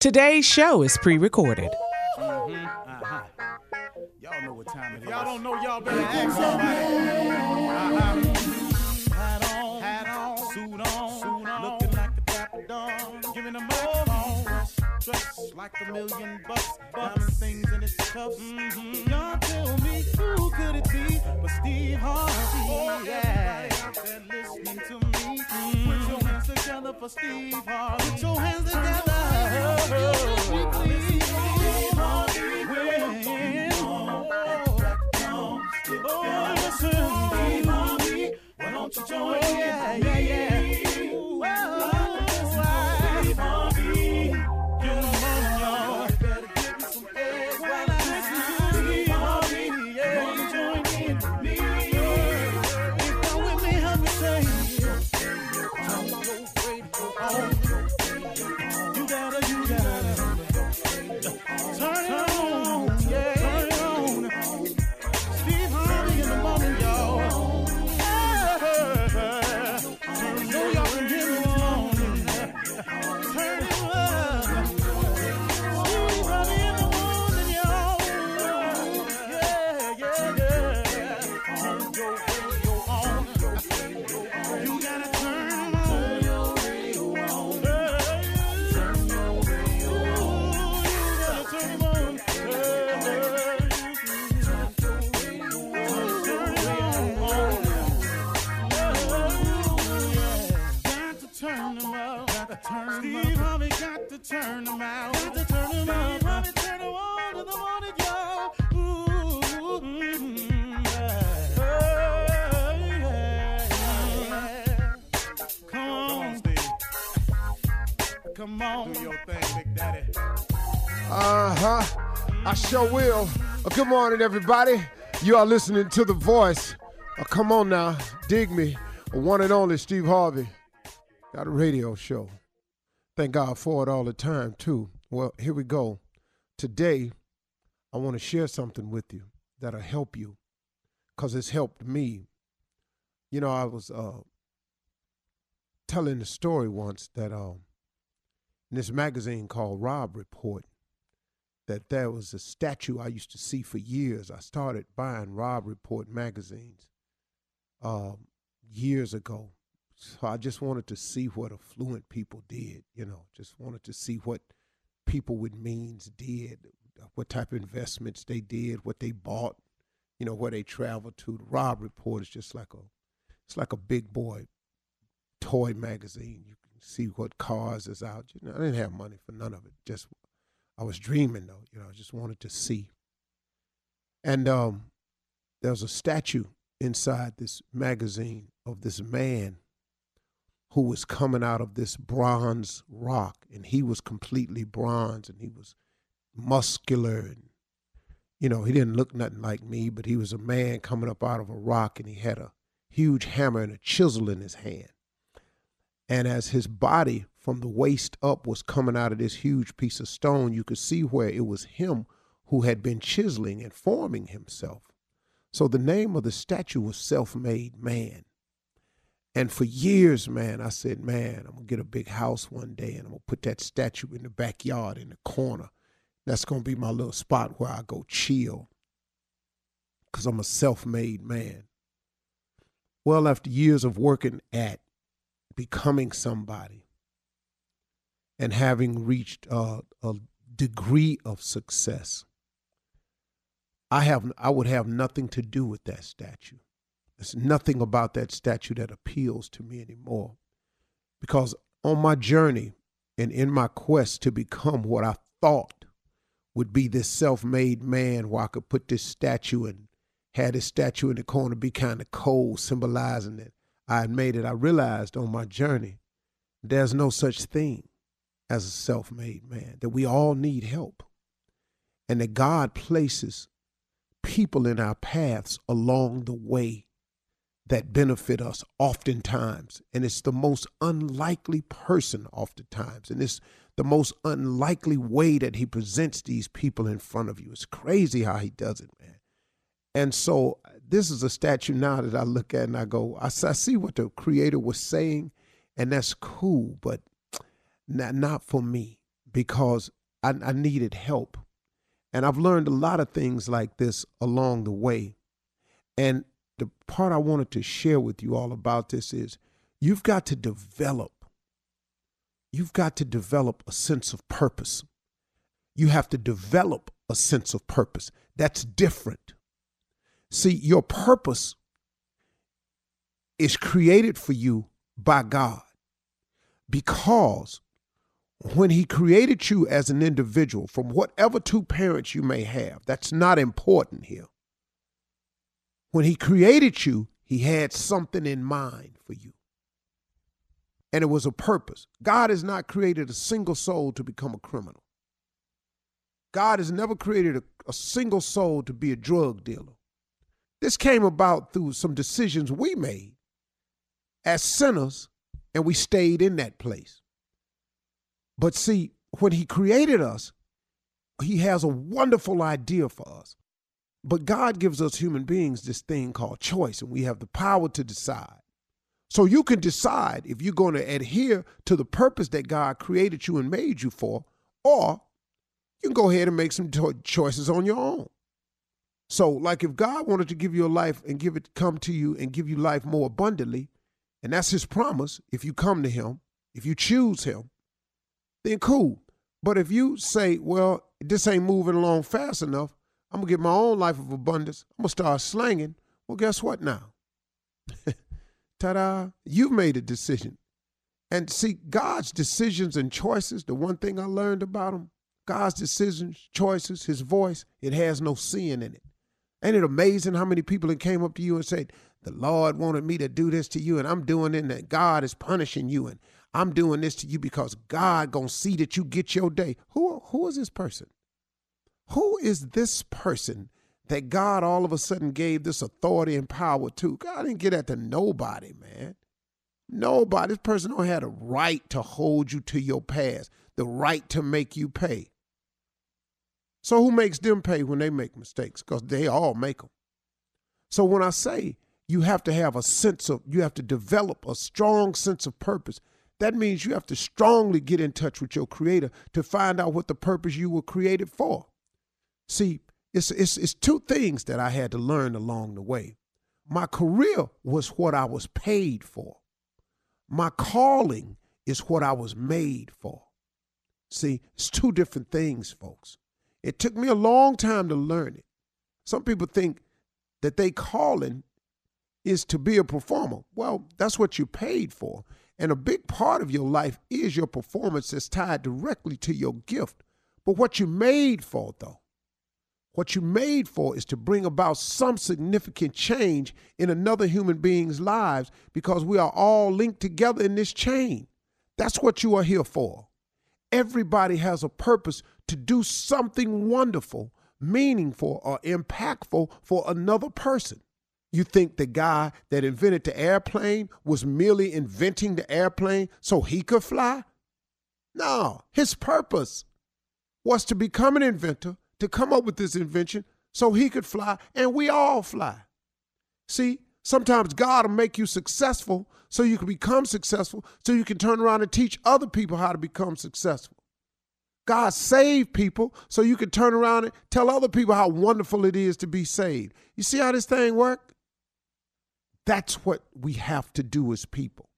Today's show is pre-recorded. Y'all know what time it is. Y'all don't know, y'all better ask somebody. Hat on, suit on, looking like the Papa Don, giving them all dressed like $1 million bucks, things in its cups. Mm-hmm. Y'all tell me who could it be but Steve Harvey? Oh, yeah. Everybody out there listening to me. Mm-hmm. Put your hands together for Steve Harvey. Put your hands together. I sure will. Good morning, everybody. You are listening to The Voice. Come on now, dig me. One and only Steve Harvey. Got a radio show. Thank God for it all the time, too. Well, here we go. Today, I want to share something with you that'll help you, because it's helped me. You know, I was telling the story once that in this magazine called Rob Report, that there was a statue I used to see for years. I started buying Rob Report magazines years ago. So I just wanted to see what affluent people did, you know, just wanted to see what people with means did, what type of investments they did, what they bought, you know, where they traveled to. The Rob Report is just like it's like a big boy toy magazine. You can see what cars is out. You know, I didn't have money for none of it, just I was dreaming, though. You know, I just wanted to see. And there was a statue inside this magazine of this man who was coming out of this bronze rock, and he was completely bronze, and he was muscular, and, you know, he didn't look nothing like me, but he was a man coming up out of a rock, and he had a huge hammer and a chisel in his hand. And as his body from the waist up was coming out of this huge piece of stone, you could see where it was him who had been chiseling and forming himself. So the name of the statue was Self-Made Man. And for years, man, I said, man, I'm going to get a big house one day, and I'm going to put that statue in the backyard in the corner. That's going to be my little spot where I go chill, because I'm a self-made man. Well, after years of working at becoming somebody, and having reached a degree of success, I would have nothing to do with that statue. There's nothing about that statue that appeals to me anymore, because on my journey and in my quest to become what I thought would be this self-made man, where I could put this statue and had this statue in the corner be kind of cold, symbolizing that I had made it, I realized on my journey, there's no such thing as a self-made man, that we all need help, and that God places people in our paths along the way that benefit us oftentimes, and it's the most unlikely person oftentimes, and it's the most unlikely way that he presents these people in front of you. It's crazy how he does it, man. And so this is a statue now that I look at and I go, I see what the creator was saying, and that's cool, but not for me, because I needed help. And I've learned a lot of things like this along the way. And the part I wanted to share with you all about this is you've got to develop. You've got to develop a sense of purpose. You have to develop a sense of purpose. That's different. See, your purpose is created for you by God, because when he created you as an individual from whatever two parents you may have, that's not important here. When he created you, he had something in mind for you. And it was a purpose. God has not created a single soul to become a criminal. God has never created a single soul to be a drug dealer. This came about through some decisions we made as sinners, and we stayed in that place. But see, when he created us, he has a wonderful idea for us. But God gives us human beings this thing called choice, and we have the power to decide. So you can decide if you're going to adhere to the purpose that God created you and made you for, or you can go ahead and make some choices on your own. So like if God wanted to give you a life and come to you and give you life more abundantly, and that's his promise, if you come to him, if you choose him, then cool. But if you say, well, this ain't moving along fast enough, I'm going to get my own life of abundance, I'm going to start slanging, well, guess what now? Ta-da, you've made a decision. And see, God's decisions and choices, the one thing I learned about him, God's decisions, choices, his voice, it has no sin in it. Ain't it amazing how many people that came up to you and said, the Lord wanted me to do this to you, and I'm doing it, and that God is punishing you, and I'm doing this to you because God gonna see that you get your day. Who is this person? Who is this person that God all of a sudden gave this authority and power to? God didn't give that to nobody, man. Nobody. This person don't have the right to hold you to your past, the right to make you pay. So who makes them pay when they make mistakes? Because they all make them. So when I say you have to have you have to develop a strong sense of purpose, that means you have to strongly get in touch with your creator to find out what the purpose you were created for. See, it's two things that I had to learn along the way. My career was what I was paid for. My calling is what I was made for. See, it's two different things, folks. It took me a long time to learn it. Some people think that they calling is to be a performer. Well, that's what you're paid for. And a big part of your life is your performance that's tied directly to your gift. But what you're made for, though, what you're made for is to bring about some significant change in another human being's lives, because we are all linked together in this chain. That's what you are here for. Everybody has a purpose to do something wonderful, meaningful, or impactful for another person. You think the guy that invented the airplane was merely inventing the airplane so he could fly? No, his purpose was to become an inventor, to come up with this invention so he could fly, and we all fly. See, sometimes God will make you successful so you can become successful, so you can turn around and teach other people how to become successful. God saved people so you can turn around and tell other people how wonderful it is to be saved. You see how this thing works? That's what we have to do as people.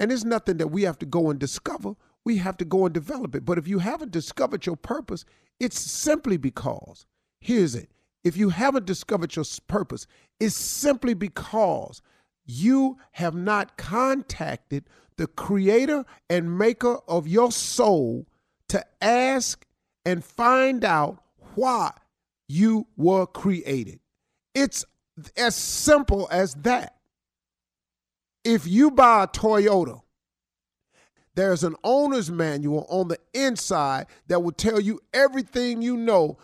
And it's nothing that we have to go and discover. We have to go and develop it. But if you haven't discovered your purpose, it's simply because, here's it, if you haven't discovered your purpose, it's simply because you have not contacted the creator and maker of your soul to ask and find out why you were created. It's as simple as that. If you buy a Toyota, there's an owner's manual on the inside that will tell you everything you know,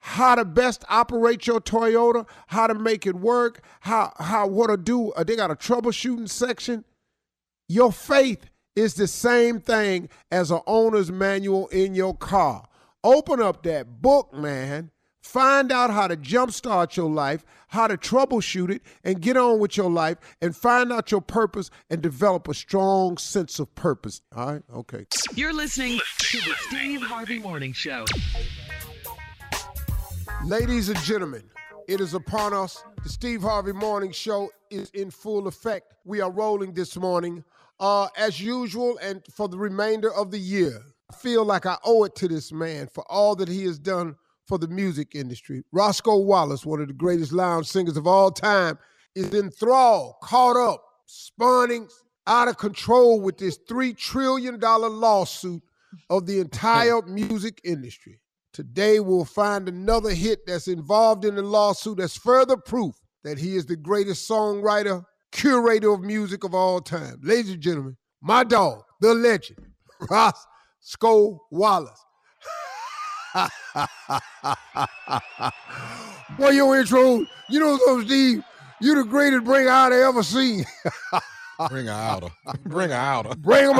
how to best operate your Toyota, how to make it work, what to do. They got a troubleshooting section. Your faith is the same thing as an owner's manual in your car. Open up that book, man. Find out how to jumpstart your life, how to troubleshoot it, and get on with your life, and find out your purpose and develop a strong sense of purpose. All right? Okay. You're listening to the Steve Harvey Morning Show. Ladies and gentlemen, it is upon us. The Steve Harvey Morning Show is in full effect. We are rolling this morning, as usual, and for the remainder of the year. I feel like I owe it to this man for all that he has done for the music industry. Roscoe Wallace, one of the greatest lounge singers of all time, is enthralled, caught up, spawning out of control with this $3 trillion lawsuit of the entire music industry. Today we'll find another hit that's involved in the lawsuit that's further proof that he is the greatest songwriter, curator of music of all time. Ladies and gentlemen, my dog, the legend, Roscoe Wallace. Boy, your intro, you know something, Steve? You the greatest bringer out I ever seen. Bring her out. Bring them out. Boy,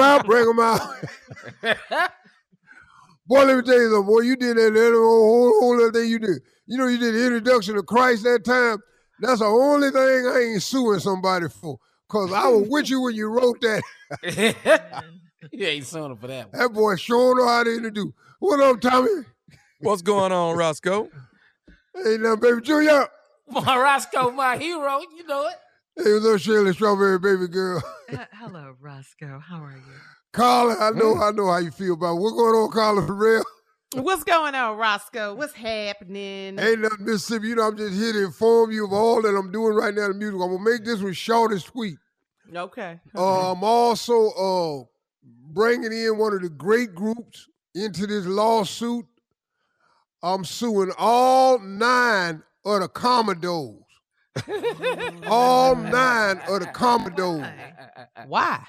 let me tell you something. Boy, you did that whole other thing you did. You know, you did the introduction of Christ that time. That's the only thing I ain't suing somebody for, because I was with you when you wrote that. You ain't suing for that one. That boy sure know how to introduce. What up, Tommy? What's going on, Roscoe? Hey, now, baby Junior. My Roscoe, my hero. You know it. Hey, what's up, Shirley Strawberry, baby girl? Hello, Roscoe. How are you? Carla, I know how you feel about it. What's going on, Carla, for real? What's going on, Roscoe? What's happening? Ain't nothing, Mississippi. You know, I'm just here to inform you of all that I'm doing right now in the music. I'm going to make this one short and sweet. Okay. I'm also bringing in one of the great groups into this lawsuit. I'm suing all 9 of the Commodores. All 9 of the Commodores. Why?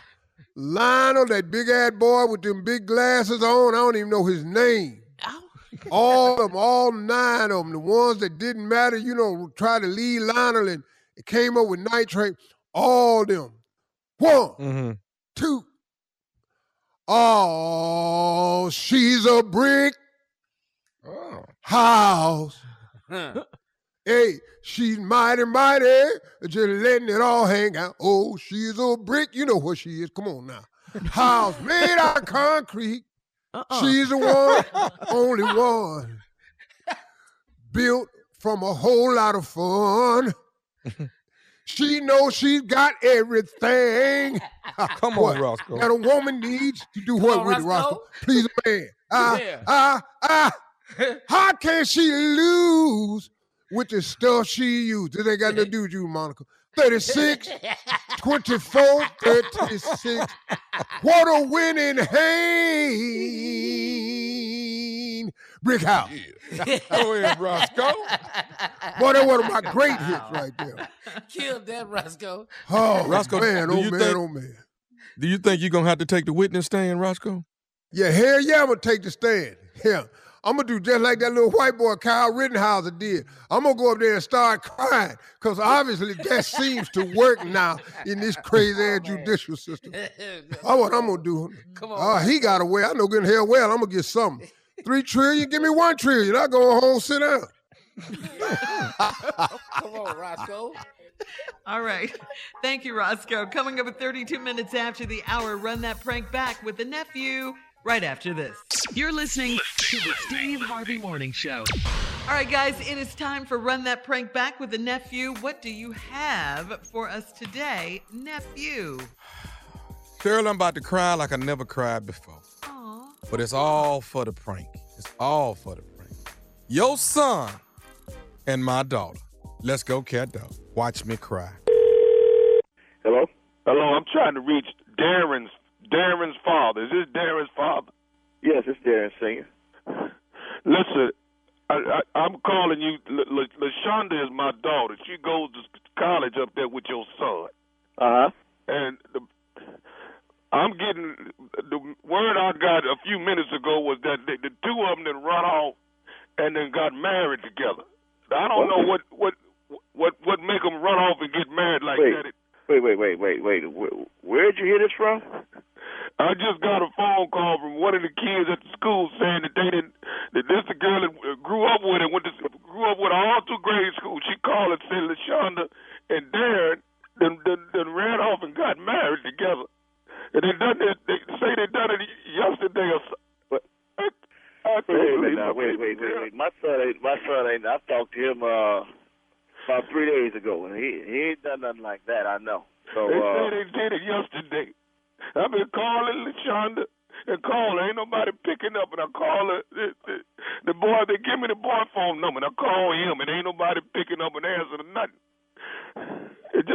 Lionel, that big-ass boy with them big glasses on, I don't even know his name. Oh. All of them, all 9 of them, the ones that didn't matter, you know, try to lead Lionel and it came up with nitrate, all them. 1, 2. Oh, she's a brick. Oh. House. Hey, she's mighty, mighty, just letting it all hang out. Oh, she's a brick. You know what she is. Come on now. House made out of concrete. She's the one, only one. Built from a whole lot of fun. She knows she's got everything. Come on, Roscoe. That a woman needs to do what with Roscoe? Please, man. How can she lose with the stuff she used? This ain't got nothing to do with you, Monica. 36, 24, 36. What a winning hand. Brick House. Yeah. Go ahead, Roscoe. Boy, that's one of my great hits right there. Killed that, Roscoe. Oh, Roscoe, man, oh, man. Do you think you're going to have to take the witness stand, Roscoe? Yeah, hell yeah, I'm going to take the stand. Yeah. I'm going to do just like that little white boy Kyle Rittenhouse did. I'm going to go up there and start crying, because obviously that seems to work now in this crazy-ass judicial system. What I'm going to do. Come on. He got away. I know good and hell well, I'm going to get something. 3 trillion? Give me 1 trillion. I'll go home, sit down. Come on, Roscoe. All right. Thank you, Roscoe. Coming up at 32 minutes after the hour, run that prank back with the nephew. Right after this. You're listening to the Steve Harvey Morning Show. All right, guys, it is time for Run That Prank Back with the Nephew. What do you have for us today, Nephew? Cheryl, I'm about to cry like I never cried before. Aww. But it's all for the prank. It's all for the prank. Your son and my daughter. Let's go, cat dog. Watch me cry. Hello? Hello, I'm trying to reach Darren's father. Is this Darren's father? Yes, it's Darren Singer. Listen, I'm calling you. LaShonda is my daughter. She goes to college up there with your son. Uh-huh. And the word I got a few minutes ago was that the two of them then run off and then got married together. I don't know what make them run off and get married like that. Wait. Where'd you hear this from? I just got a phone call from one of the kids at the school saying that this the girl that grew up with and went to it all through grade school. She called and said LaShonda and Darren then ran off and got married together. And they done it. They say they done it yesterday or something. Wait. My son ain't. I talked to him about 3 days ago, and he ain't done nothing like that. I know. So they say they did it yesterday. I've been calling LaShonda and calling. Ain't nobody picking up, and I call her. The boy, they give me the boy phone number, and I call him, and ain't nobody picking up and answering nothing. It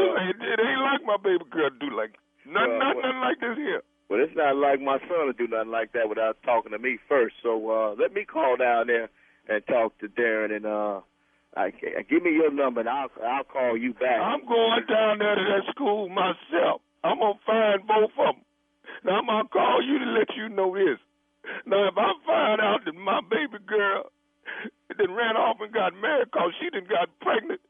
ain't like my baby girl do like nothing like this here. Well, it's not like my son to do nothing like that without talking to me first. So let me call down there and talk to Darren, and give me your number, and I'll call you back. I'm going down there to that school myself. I'm going to find both of them. Now, I'm going to call you to let you know this. Now, if I find out that my baby girl then ran off and got married because she done got pregnant,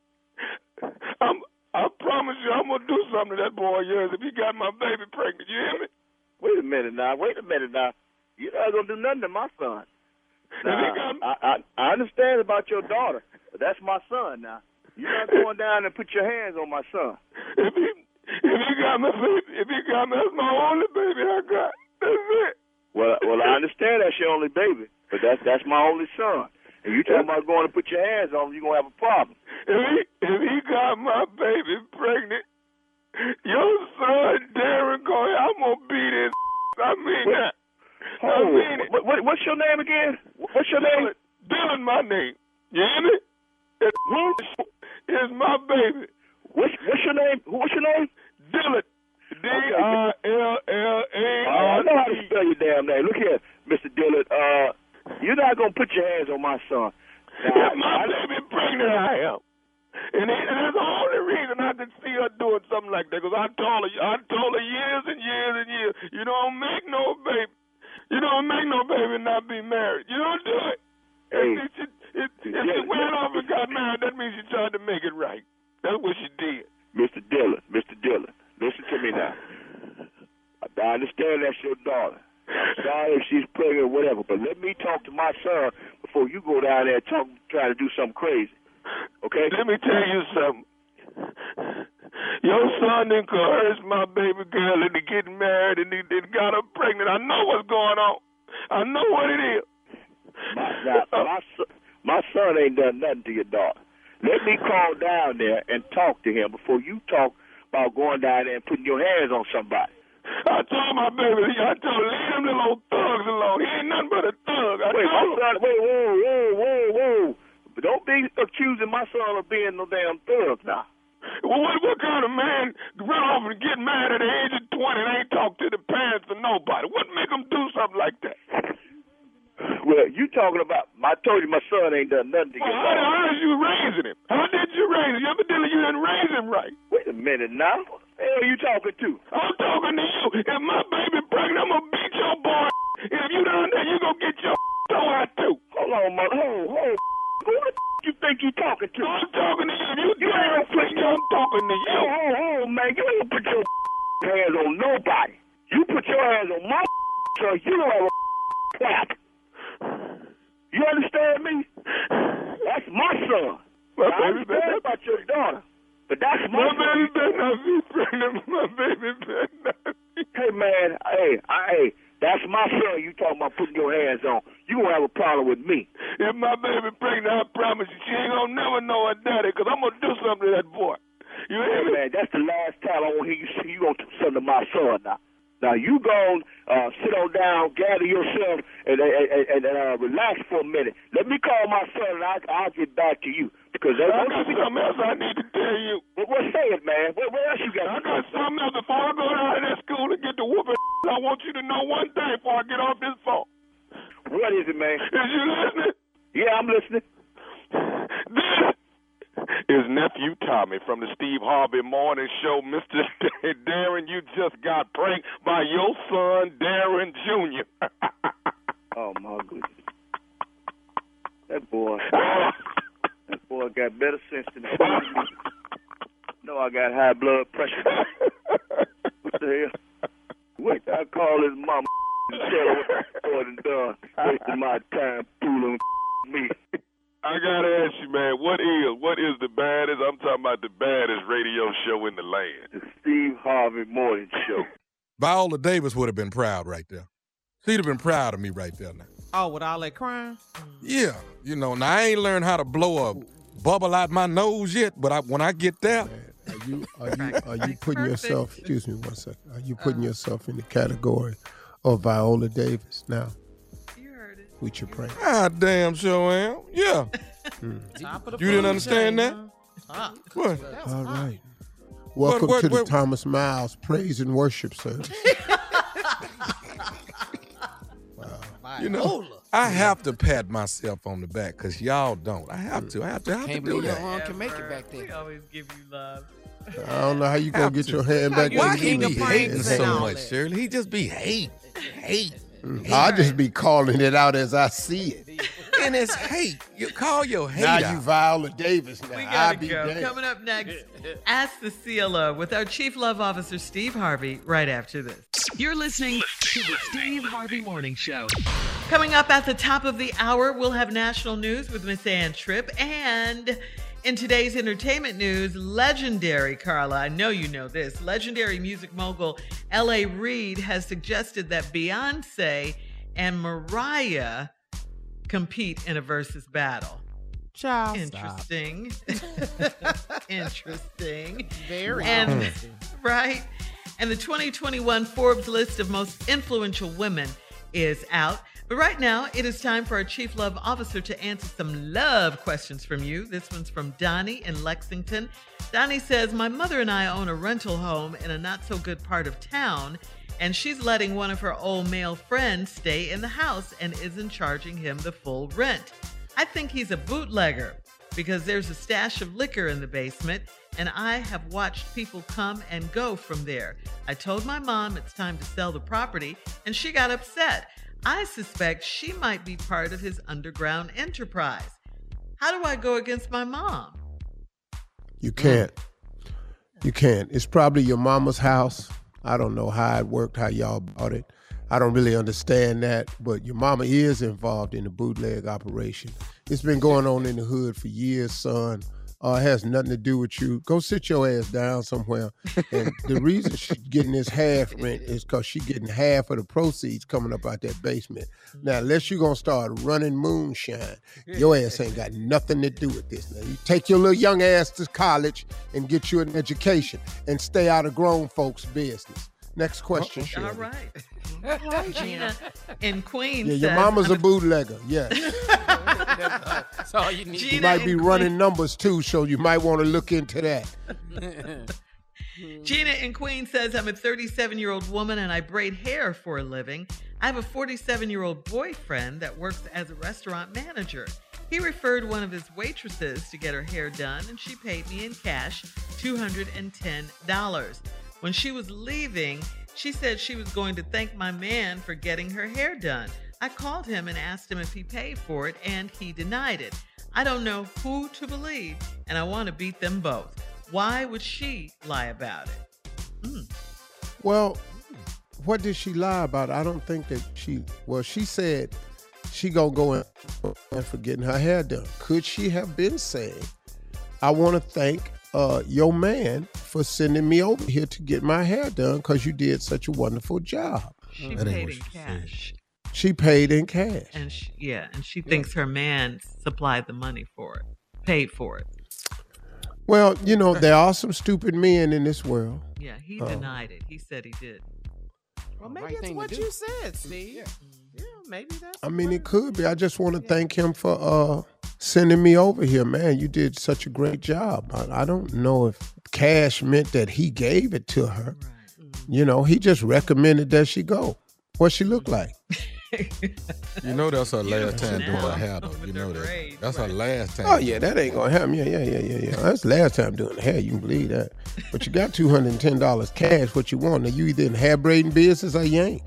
I promise you I'm going to do something to that boy of yours if he got my baby pregnant. You hear me? Wait a minute now. You're not going to do nothing to my son. Now, I understand about your daughter, but that's my son now. You're not going down and put your hands on my son. If he got my baby, that's my only baby I got. That's it. Well, I understand that's your only baby, but that's my only son. And you talking about going to put your hands on him, you're going to have a problem. If he got my baby pregnant, your son, Darren, I'm going to beat his I mean that. I mean it. What's your name again? What's your name? Dylan, my name. You hear me? It's my baby. What's your name? What's your name? Dylan. D-I-L-L-A-N. I know how to spell your damn name. Look here, Mr. Dylan. You're not going to put your hands on my son. If my baby pregnant, I am. And that's the only reason I could see her doing something like that, because I told her years and years, you don't make no baby not be married. You don't do it. Hey, if she went off and got married, that means she tried to make it right. That's what she did. Mr. Dillon, listen to me now. I understand that's your daughter. I'm sorry if she's pregnant or whatever, but let me talk to my son before you go down there and try to do something crazy. Okay? Let me tell you something. Your son didn't coerce my baby girl into getting married, and he got her pregnant. I know what's going on. I know what it is. My son ain't done nothing to your daughter. Let me call down there and talk to him before you talk about going down there and putting your hands on somebody. I told my baby, leave them little old thugs alone. He ain't nothing but a thug. Whoa. Don't be accusing my son of being no damn thug now. Well, what kind of man run off and get mad at the age of 20 and ain't talk to the parents or nobody? What make them do something like that? Well, you talking about, I told you my son ain't done nothing to get married. How did you raising him? How did you raise him? You evidently you didn't raise him right. Wait a minute now. Who the hell are you talking to? I'm talking to you. If my baby pregnant, I'm going to beat your boy. If you down there, you going to get your toe out too. Hold on. Who the you think you talking to? I'm talking to you. You ain't gonna put your... I'm talking to you. Oh, man, you ain't gonna put your hands on nobody. You put your hands on my so you don't have a clap. You understand me? That's my son. My I understand about your daughter, but that's my son. My baby better not be pregnant. My baby better not be. Hey, man, hey. That's my son you talking about putting your hands on. You gonna have a problem with me. If my baby pregnant, I promise you, she ain't gonna never know her daddy, because I'm gonna do something to that boy. You hear me? Man, that's the last time I wanna hear you say you gonna do something to my son now. Now you gonna sit on down, gather yourself, and relax for a minute. Let me call my son, and I'll get back to you. Because I got something else I need to tell you. Well, say it, man. What else you got? I got something else. Before I go down to that school and get the whooping, I want you to know one thing before I get off this phone. What is it, man? Is you listening? Yeah, I'm listening. This is Nephew Tommy from the Steve Harvey Morning Show. Mr. Darren, you just got pranked by your son, Darren Jr. Oh, my goodness. That boy. That boy got better sense than that. No, I got high blood pressure. What the hell? What I call his mama and tell her what the boy done done. Wasting my time fooling me. I got to ask you, man, what is the baddest, I'm talking about the baddest radio show in the land? The Steve Harvey Morning Show. Viola Davis would have been proud right there. She'd have been proud of me right there now. Oh, with all that crying? Yeah. You know, now I ain't learned how to blow a bubble out my nose yet, but when I get there. Are you putting yourself, excuse me one second, are you putting yourself in the category of Viola Davis now? You heard it. With your prayer. Ah, damn sure I am. Yeah. You didn't understand that? What? That all right. Welcome to the Thomas Miles Praise and Worship Service. You know, I have to pat myself on the back because y'all don't. I have to do that. Can't believe can make it back there. We always give you love. I don't know how you going to get your hand back there. Why he be hating so much, Shirley? He just be hate. I just be calling it out as I see it. And it's hate. You call your hate now out. You Viola Davis now. We gotta go. Coming up next, Ask the CLO with our Chief Love Officer, Steve Harvey, right after this. You're listening to the Steve Harvey Morning Show. Coming up at the top of the hour, we'll have national news with Miss Ann Tripp. And in today's entertainment news, legendary, Carla, I know you know this, legendary music mogul L.A. Reid has suggested that Beyonce and Mariah compete in a versus battle. Child, interesting. Interesting. Very interesting. Right? And the 2021 Forbes list of most influential women is out. But right now, it is time for our Chief Love Officer to answer some love questions from you. This one's from Donnie in Lexington. Donnie says, my mother and I own a rental home in a not-so-good part of town, and she's letting one of her old male friends stay in the house and isn't charging him the full rent. I think he's a bootlegger because there's a stash of liquor in the basement, and I have watched people come and go from there. I told my mom it's time to sell the property, and she got upset. I suspect she might be part of his underground enterprise. How do I go against my mom? You can't. You can't. It's probably your mama's house. I don't know how it worked, how y'all bought it. I don't really understand that, but your mama is involved in the bootleg operation. It's been going on in the hood for years, son. It has nothing to do with you. Go sit your ass down somewhere. And the reason she's getting this half rent is because she's getting half of the proceeds coming up out that basement. Now, unless you're going to start running moonshine, your ass ain't got nothing to do with this. Now, you take your little young ass to college and get you an education and stay out of grown folks' business. Next question, Shirley. All right. All right, Gina. In Queens. Yeah, your mama's a bootlegger. Yes. That's all you need. Gina, you might be running Queens. Numbers too, so you might want to look into that. Gina in Queens says, I'm a 37-year-old woman and I braid hair for a living. I have a 47-year-old boyfriend that works as a restaurant manager. He referred one of his waitresses to get her hair done, and she paid me in cash $210. When she was leaving, she said she was going to thank my man for getting her hair done. I called him and asked him if he paid for it, and he denied it. I don't know who to believe, and I want to beat them both. Why would she lie about it? Well, what did she lie about? I don't think that she said she going to go in for getting her hair done. Could she have been saying, I want to thank your man for sending me over here to get my hair done because you did such a wonderful job. She paid in cash. She paid in cash. And she thinks her man supplied the money for it, paid for it. Well, you know, there are some stupid men in this world. Yeah, he denied it. He said he did. Well, maybe it's what you said, Steve. Yeah, maybe that's... I mean, it could be. I just want to thank him for... sending me over here, man. You did such a great job. I don't know if cash meant that he gave it to her. Right. You know, he just recommended that she go. What she look like? You know that's her last time doing her hair, though. You know that. That's her last time. Oh, yeah, that ain't going to happen. Yeah. That's the last time doing the hair. You can believe that. But you got $210 cash, what you want. Now, you either in hair braiding business or you ain't.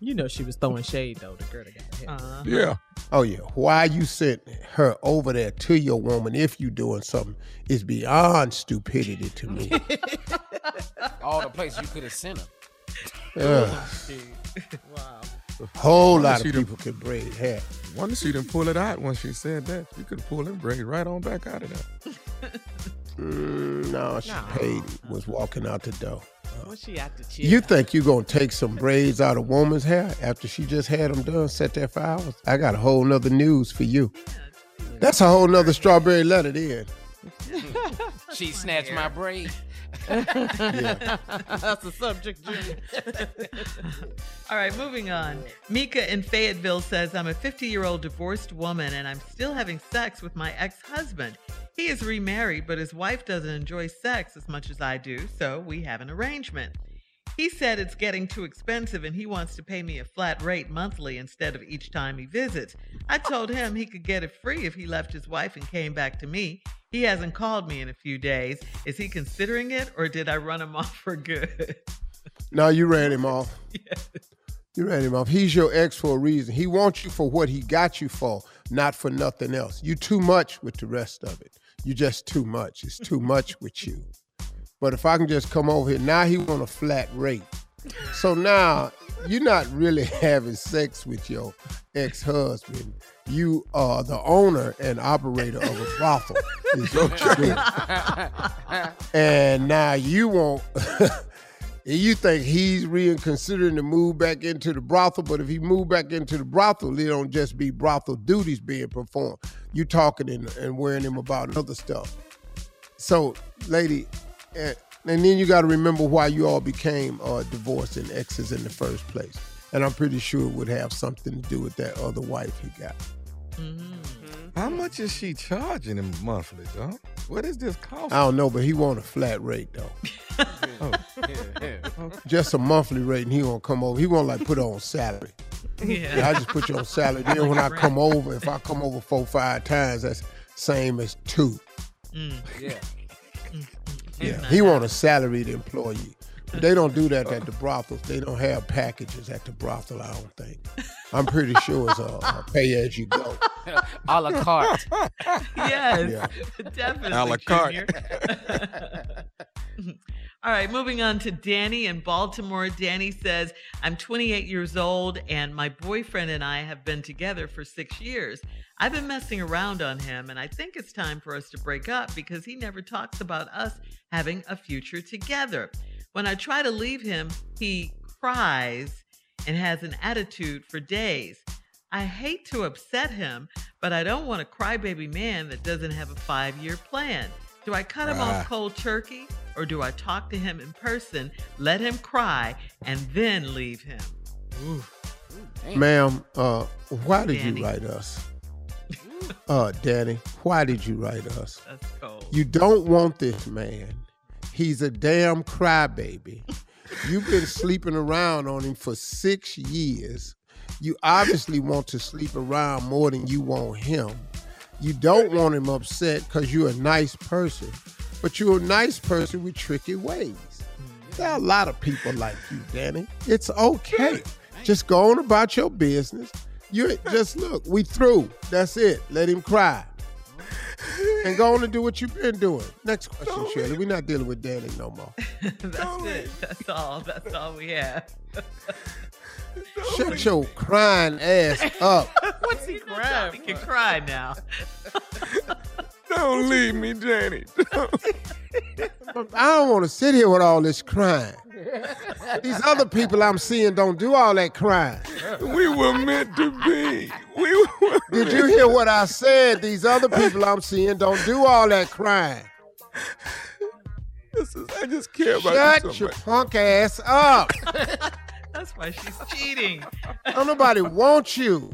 You know she was throwing shade, though, the girl that got the hair. Uh-huh. Yeah. Oh, yeah. Why you sent her over there to your woman if you doing something is beyond stupidity to me. All the places you could have sent her. Wow. A whole lot of people could braid hair. Wonder she didn't pull it out when she said that. You could pull it and bring it right on back out of there. No, she paid. Was walking out the door. Well, she out the chair. You think you gonna take some braids out of woman's hair after she just had them done, sat there for hours? I got a whole nother news for you. That's a whole nother strawberry letter then. She snatched my braid. Yeah. That's the subject, Junior. All right, moving on. Mika in Fayetteville says, I'm a 50-year-old divorced woman and I'm still having sex with my ex-husband. He is remarried, but his wife doesn't enjoy sex as much as I do, so we have an arrangement. He said it's getting too expensive and he wants to pay me a flat rate monthly instead of each time he visits. I told him he could get it free if he left his wife and came back to me. He hasn't called me in a few days. Is he considering it or did I run him off for good? No, you ran him off. Yes. You ran him off. He's your ex for a reason. He wants you for what he got you for, not for nothing else. You too much with the rest of it. You just too much. It's too much with you. But if I can just come over here, now he want a flat rate. So now you're not really having sex with your ex-husband. You are the owner and operator of a brothel. Is what you mean. And now you want, you think he's reconsidering to move back into the brothel, but if he move back into the brothel, it don't just be brothel duties being performed. You talking and worrying him about other stuff. So, lady... And then you got to remember why you all became divorced and exes in the first place. And I'm pretty sure it would have something to do with that other wife he got. Mm-hmm. How much is she charging him monthly, though? What is this cost? I don't know, but he want a flat rate, though. Oh. Yeah. Okay. Just a monthly rate, and he won't come over. He won't, like, put on salary. Yeah, I just put you on salary. Then when I come over, if I come over 4 or 5 times, that's same as 2. Mm. Yeah. Yeah, he want a salaried employee. They don't do that at the brothels. They don't have packages at the brothel, I don't think. I'm pretty sure it's a pay-as-you-go. A la carte. Yes, yeah. Definitely. A la carte. All right, moving on to Danny in Baltimore. Danny says, I'm 28 years old, and my boyfriend and I have been together for 6 years. I've been messing around on him, and I think it's time for us to break up because he never talks about us having a future together. When I try to leave him, he cries and has an attitude for days. I hate to upset him, but I don't want a crybaby man that doesn't have a 5-year plan. Do I cut him off cold turkey, or do I talk to him in person, let him cry, and then leave him? Ooh. Ooh, ma'am, why did Danny. You write us? Danny, why did you write us? That's cold. You don't want this man. He's a damn crybaby. You've been sleeping around on him for 6 years. You obviously want to sleep around more than you want him. You don't want him upset because you're a nice person, but you're a nice person with tricky ways. There are a lot of people like you, Danny. It's okay. Just go on about your business. You just look, we through. That's it. Let him cry. And go on and do what you've been doing. Next question, don't Shirley. We're not dealing with Danny no more. That's don't it. That's all. That's all we have. Shut your crying ass up. What's he crying? He can cry now. Don't leave me, Danny. I don't want to sit here with all this crying. These other people I'm seeing don't do all that crying. We were meant to be. Did you hear what I said? These other people I'm seeing don't do all that crying. I just care about you so much. Shut your punk ass up. That's why she's cheating. Don't nobody want you.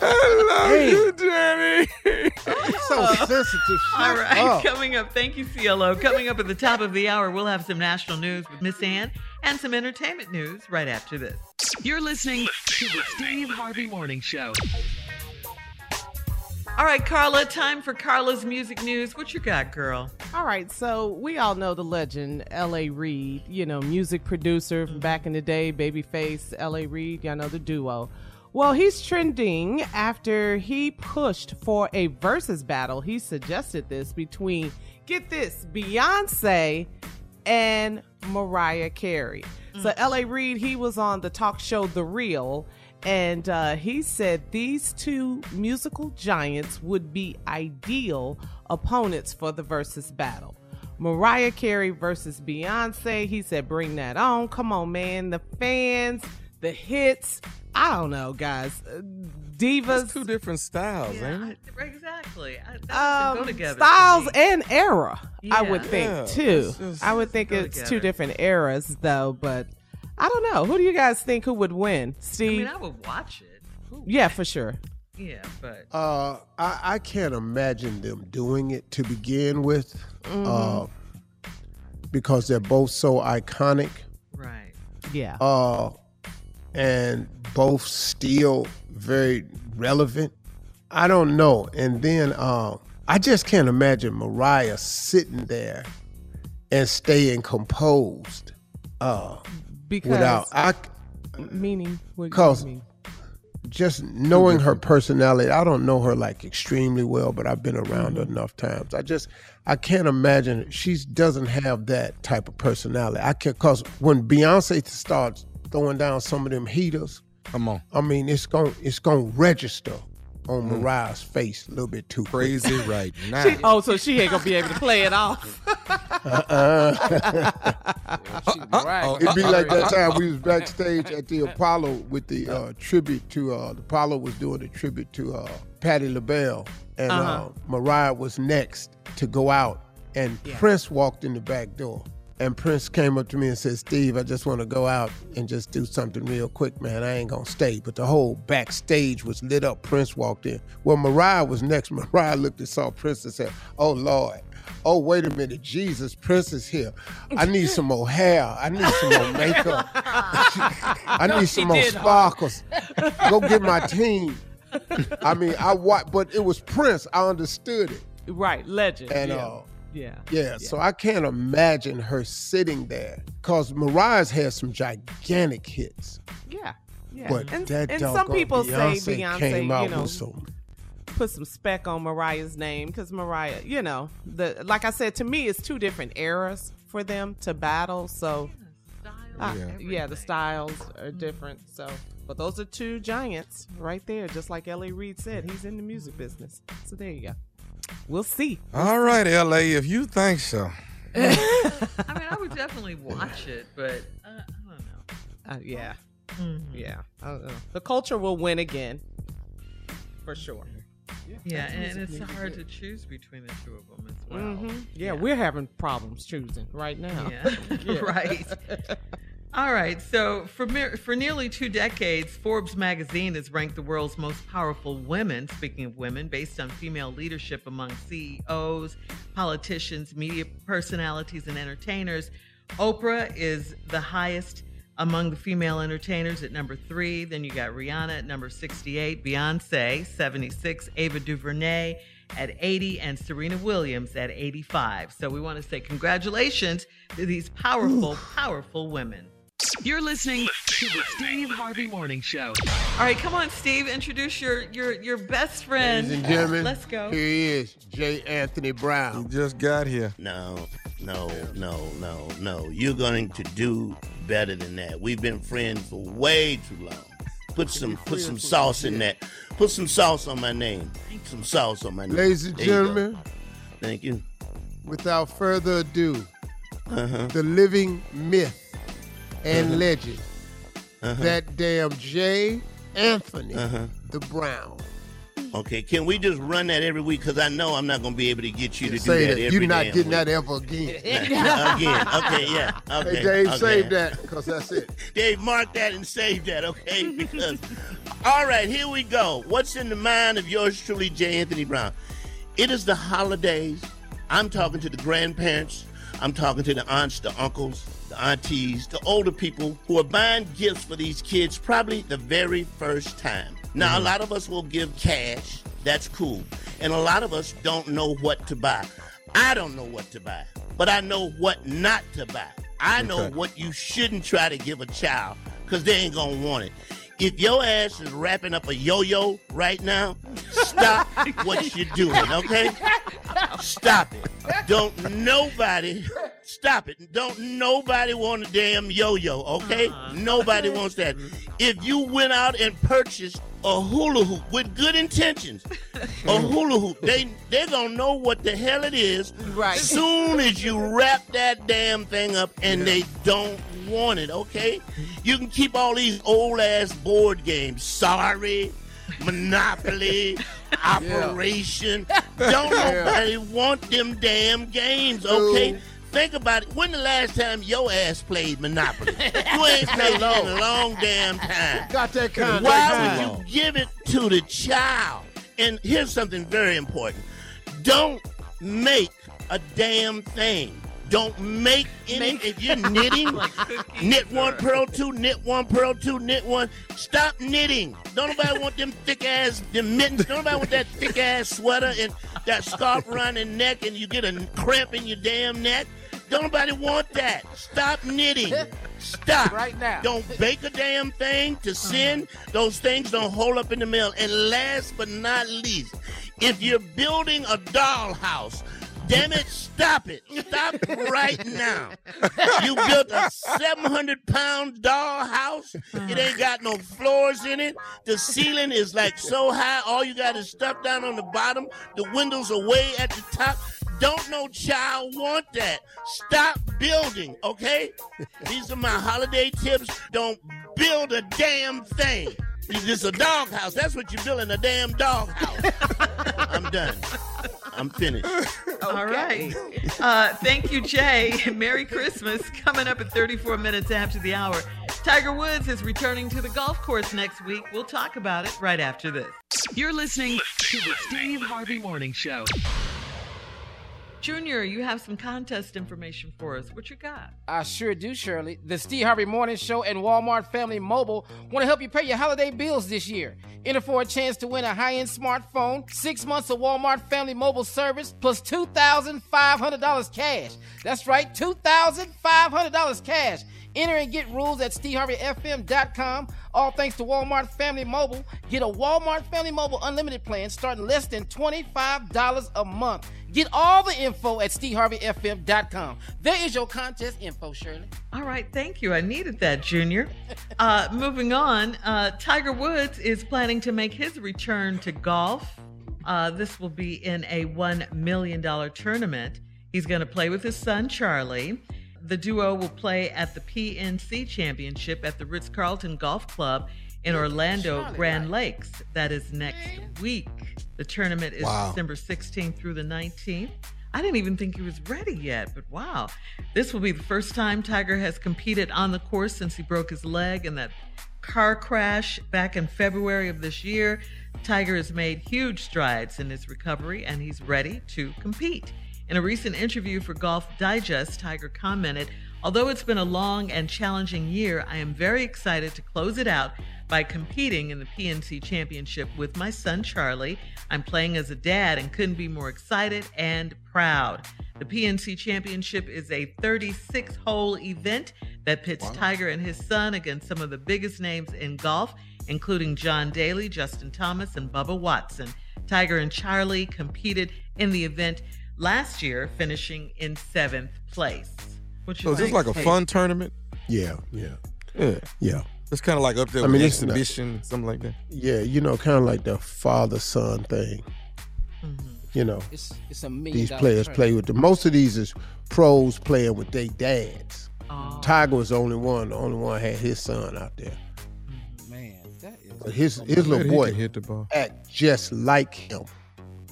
I love you, Danny. You're so sensitive. All right, coming up, thank you, CLO. Coming up at the top of the hour, we'll have some national news with Miss Ann and some entertainment news right after this. You're listening to the Steve Harvey Morning Show. All right, Carla, time for Carla's music news. What you got, girl? All right, so we all know the legend, L.A. Reid, you know, music producer from back in the day, Babyface, L.A. Reid, y'all know the duo. Well, he's trending after he pushed for a versus battle. He suggested this between, get this, Beyonce and Mariah Carey. So L.A. Reid, he was on the talk show The Real, And he said these two musical giants would be ideal opponents for the versus battle. Mariah Carey versus Beyonce. He said, bring that on. Come on, man. The fans, the hits. I don't know, guys. Divas. That's two different styles, yeah, ain't it? Exactly. That go together. Styles and era, yeah. I would think, too. I would think it's together. Two different eras, though, but I don't know. Who do you guys think who would win? Steve? I mean, I would watch it. Ooh. Yeah, for sure. Yeah, but I can't imagine them doing it to begin with, because they're both so iconic. Right. Yeah. And both still very relevant. I don't know. And then I just can't imagine Mariah sitting there and staying composed. Because without meaning, because just knowing her personality, I don't know her like extremely well, but I've been around her enough times. I can't imagine she doesn't have that type of personality. I can, because when Beyonce starts throwing down some of them heaters, come on, I mean it's gonna register on Mariah's face a little bit too crazy right now. So she ain't gonna be able to play it off. It'd be like that time we was backstage at the Apollo with the tribute to the Apollo was doing a tribute to Patti LaBelle, and Mariah was next to go out, and Prince walked in the back door. And Prince came up to me and said, Steve, I just want to go out and just do something real quick, man. I ain't going to stay. But the whole backstage was lit up. Prince walked in. Well, Mariah was next. Mariah looked and saw Prince and said, oh, Lord. Oh, wait a minute. Jesus, Prince is here. I need some more hair. I need some more makeup. I need some more sparkles. Go get my team. I mean, but it was Prince. I understood it. Right. Legend. And Yeah, so I can't imagine her sitting there, because Mariah's had some gigantic hits. Yeah. But and some people say Beyonce came out with some, put some speck on Mariah's name, because Mariah, like I said, to me, it's two different eras for them to battle. So, the styles are different. So, but those are two giants right there. Just like L.A. Reid said, he's in the music business. So there you go. We'll see. All right, L.A., if you think so. I mean, I would definitely watch it, but I don't know. I don't know. The culture will win again, for sure. Yeah, and it's hard to choose between the two of them as well. We're having problems choosing right now. Yeah. Right. All right, so for nearly 2 decades, Forbes magazine has ranked the world's most powerful women, speaking of women, based on female leadership among CEOs, politicians, media personalities, and entertainers. Oprah is the highest among the female entertainers at number 3. Then you got Rihanna at number 68, Beyonce, 76, Ava DuVernay at 80, and Serena Williams at 85. So we want to say congratulations to these powerful, powerful women. You're listening to the Steve Harvey Morning Show. All right, come on, Steve. Introduce your best friend. Ladies and gentlemen, let's go. Here he is, J. Anthony Brown. He just got here. No. You're going to do better than that. We've been friends for way too long. Put some sauce in that. Put some sauce on my name. Some sauce on my name. Ladies and gentlemen. Thank you. Without further ado, the living myth and legend, that damn J. Anthony the Brown. Okay, can we just run that every week? Because I know I'm not going to be able to get you to do that every week. You're not getting that ever again. Okay, yeah. Okay, hey, Dave, save that, because that's it. Dave, mark that and save that, okay? Because, all right, here we go. What's in the mind of yours truly, J. Anthony Brown? It is the holidays. I'm talking to the grandparents. I'm talking to the aunts, the uncles, the aunties, the older people who are buying gifts for these kids probably the very first time. Now, a lot of us will give cash. That's cool. And a lot of us don't know what to buy. I don't know what to buy, but I know what not to buy. I know what you shouldn't try to give a child, because they ain't going to want it. If your ass is wrapping up a yo-yo right now, stop what you're doing, okay? Stop it. Don't nobody Stop it. Don't nobody want a damn yo-yo, okay? Nobody wants that. If you went out and purchased a hula hoop with good intentions, a hula hoop, they're going to know what the hell it is. Right. Soon as you wrap that damn thing up and they don't want it, okay? You can keep all these old-ass board games. Sorry. Monopoly, Operation. Don't nobody want them damn games, okay? Ooh. Think about it. When the last time your ass played Monopoly? You ain't played in a long damn time. Got that kind of Why would you give it to the child? And here's something very important. Don't make a damn thing. Don't make any. If you're knitting, knit one, purl two, knit one, purl two, knit one. Stop knitting. Don't nobody want them thick ass, them mittens. Don't nobody want that thick ass sweater and that scarf around the neck and you get a cramp in your damn neck. Don't nobody want that. Stop knitting. Stop. Right now. Don't bake a damn thing to send. Those things don't hold up in the mail. And last but not least, if you're building a dollhouse, damn it, stop it. Stop right now. You built a 700-pound dollhouse. It ain't got no floors in it. The ceiling is like so high. All you got is stuff down on the bottom. The windows are way at the top. Don't no child want that. Stop building, okay? These are my holiday tips. Don't build a damn thing. It's a doghouse. That's what you're building, a damn doghouse. I'm done. I'm finished. Okay. All right. Thank you, Jay. Merry Christmas. Coming up at 34 minutes after the hour. Tiger Woods is returning to the golf course next week. We'll talk about it right after this. You're listening to the Steve Harvey Morning Show. Junior, you have some contest information for us. What you got? I sure do, Shirley. The Steve Harvey Morning Show and Walmart Family Mobile want to help you pay your holiday bills this year. Enter for a chance to win a high-end smartphone, 6 months of Walmart Family Mobile service, plus $2,500 cash. That's right, $2,500 cash. Enter and get rules at steveharveyfm.com. All thanks to Walmart Family Mobile. Get a Walmart Family Mobile unlimited plan starting less than $25 a month. Get all the info at steveharveyfm.com. There is your contest info, Shirley. All right, thank you. I needed that, Junior. Moving on, Tiger Woods is planning to make his return to golf. This will be in a $1 million tournament. He's going to play with his son, Charlie. The duo will play at the PNC Championship at the Ritz-Carlton Golf Club in Orlando, Grand Lakes. That is next week. The tournament is December 16th through the 19th. I didn't even think he was ready yet, but wow. This will be the first time Tiger has competed on the course since he broke his leg in that car crash back in February of this year. Tiger has made huge strides in his recovery, and he's ready to compete. In a recent interview for Golf Digest, Tiger commented, "Although it's been a long and challenging year, I am very excited to close it out by competing in the PNC Championship with my son, Charlie. I'm playing as a dad and couldn't be more excited and proud." The PNC Championship is a 36-hole event that pits Tiger and his son against some of the biggest names in golf, including John Daly, Justin Thomas, and Bubba Watson. Tiger and Charlie competed in the event last year, finishing in 7th place. So is this like a fun tournament? Yeah. It's kind of like up there with exhibition, something like that. Yeah, you know, kind of like the father-son thing. Mm-hmm. You know, it's these players play with the most of these is pros playing with their dads. Oh. Tiger was the only one. The only one had his son out there. Man, that is. But his little boy hit the ball. Act just like him.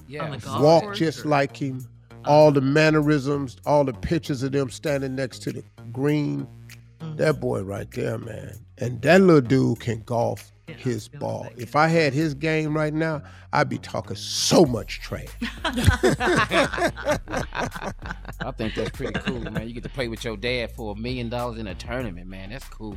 Yeah, walk just like him. All the mannerisms, all the pictures of them standing next to the green. That boy right there, man. And that little dude can golf his ball. If I had his game right now, I'd be talking so much trash. I think that's pretty cool, man. You get to play with your dad for $1 million in a tournament, man. That's cool.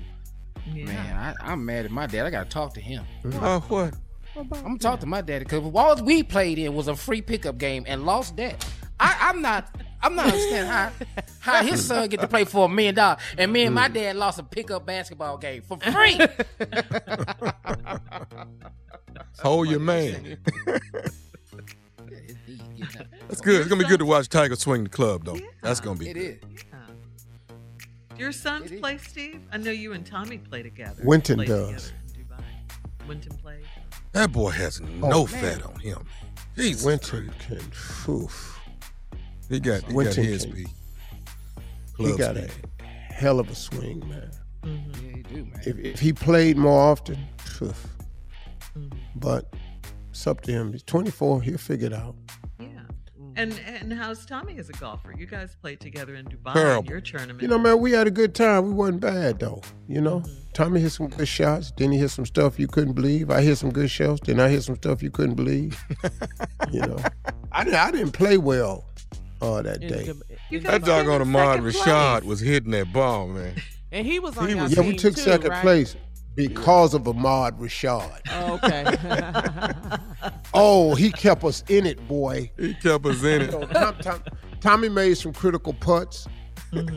Yeah. Man, I'm mad at my dad. I got to talk to him. What? I'm going to talk to my daddy because all we played in was a free pickup game and lost that. I'm not understanding how his son get to play for $1 million, and me and my dad lost a pickup basketball game for free. Hold your man. That's good. It's gonna be good to watch Tiger swing the club, though. Yeah, that's gonna be. It good. Is. Yeah. Your sons play, Steve? I know you and Tommy play together. Winton does. Winton plays. That boy has no fat on him. Jesus. Winton can foof. He got his beat. He got a hell of a swing, man. Mm-hmm. Yeah, he do, man. If he played more often, poof. Mm-hmm. But it's up to him. He's 24. He'll figure it out. Yeah. And how's Tommy as a golfer? You guys played together in Dubai in your tournament. You know, man, we had a good time. We wasn't bad, though. You know, Tommy hit some good shots. Then he hit some stuff you couldn't believe. I hit some good shots. Then I hit some stuff you couldn't believe. You know, I didn't play well that day. That doggone Ahmad Rashad was hitting that ball, man. And he was on your team, we took second place. Because of Ahmad Rashad. Oh, okay. He kept us in it, boy. He kept us in it. So, Tommy made some critical putts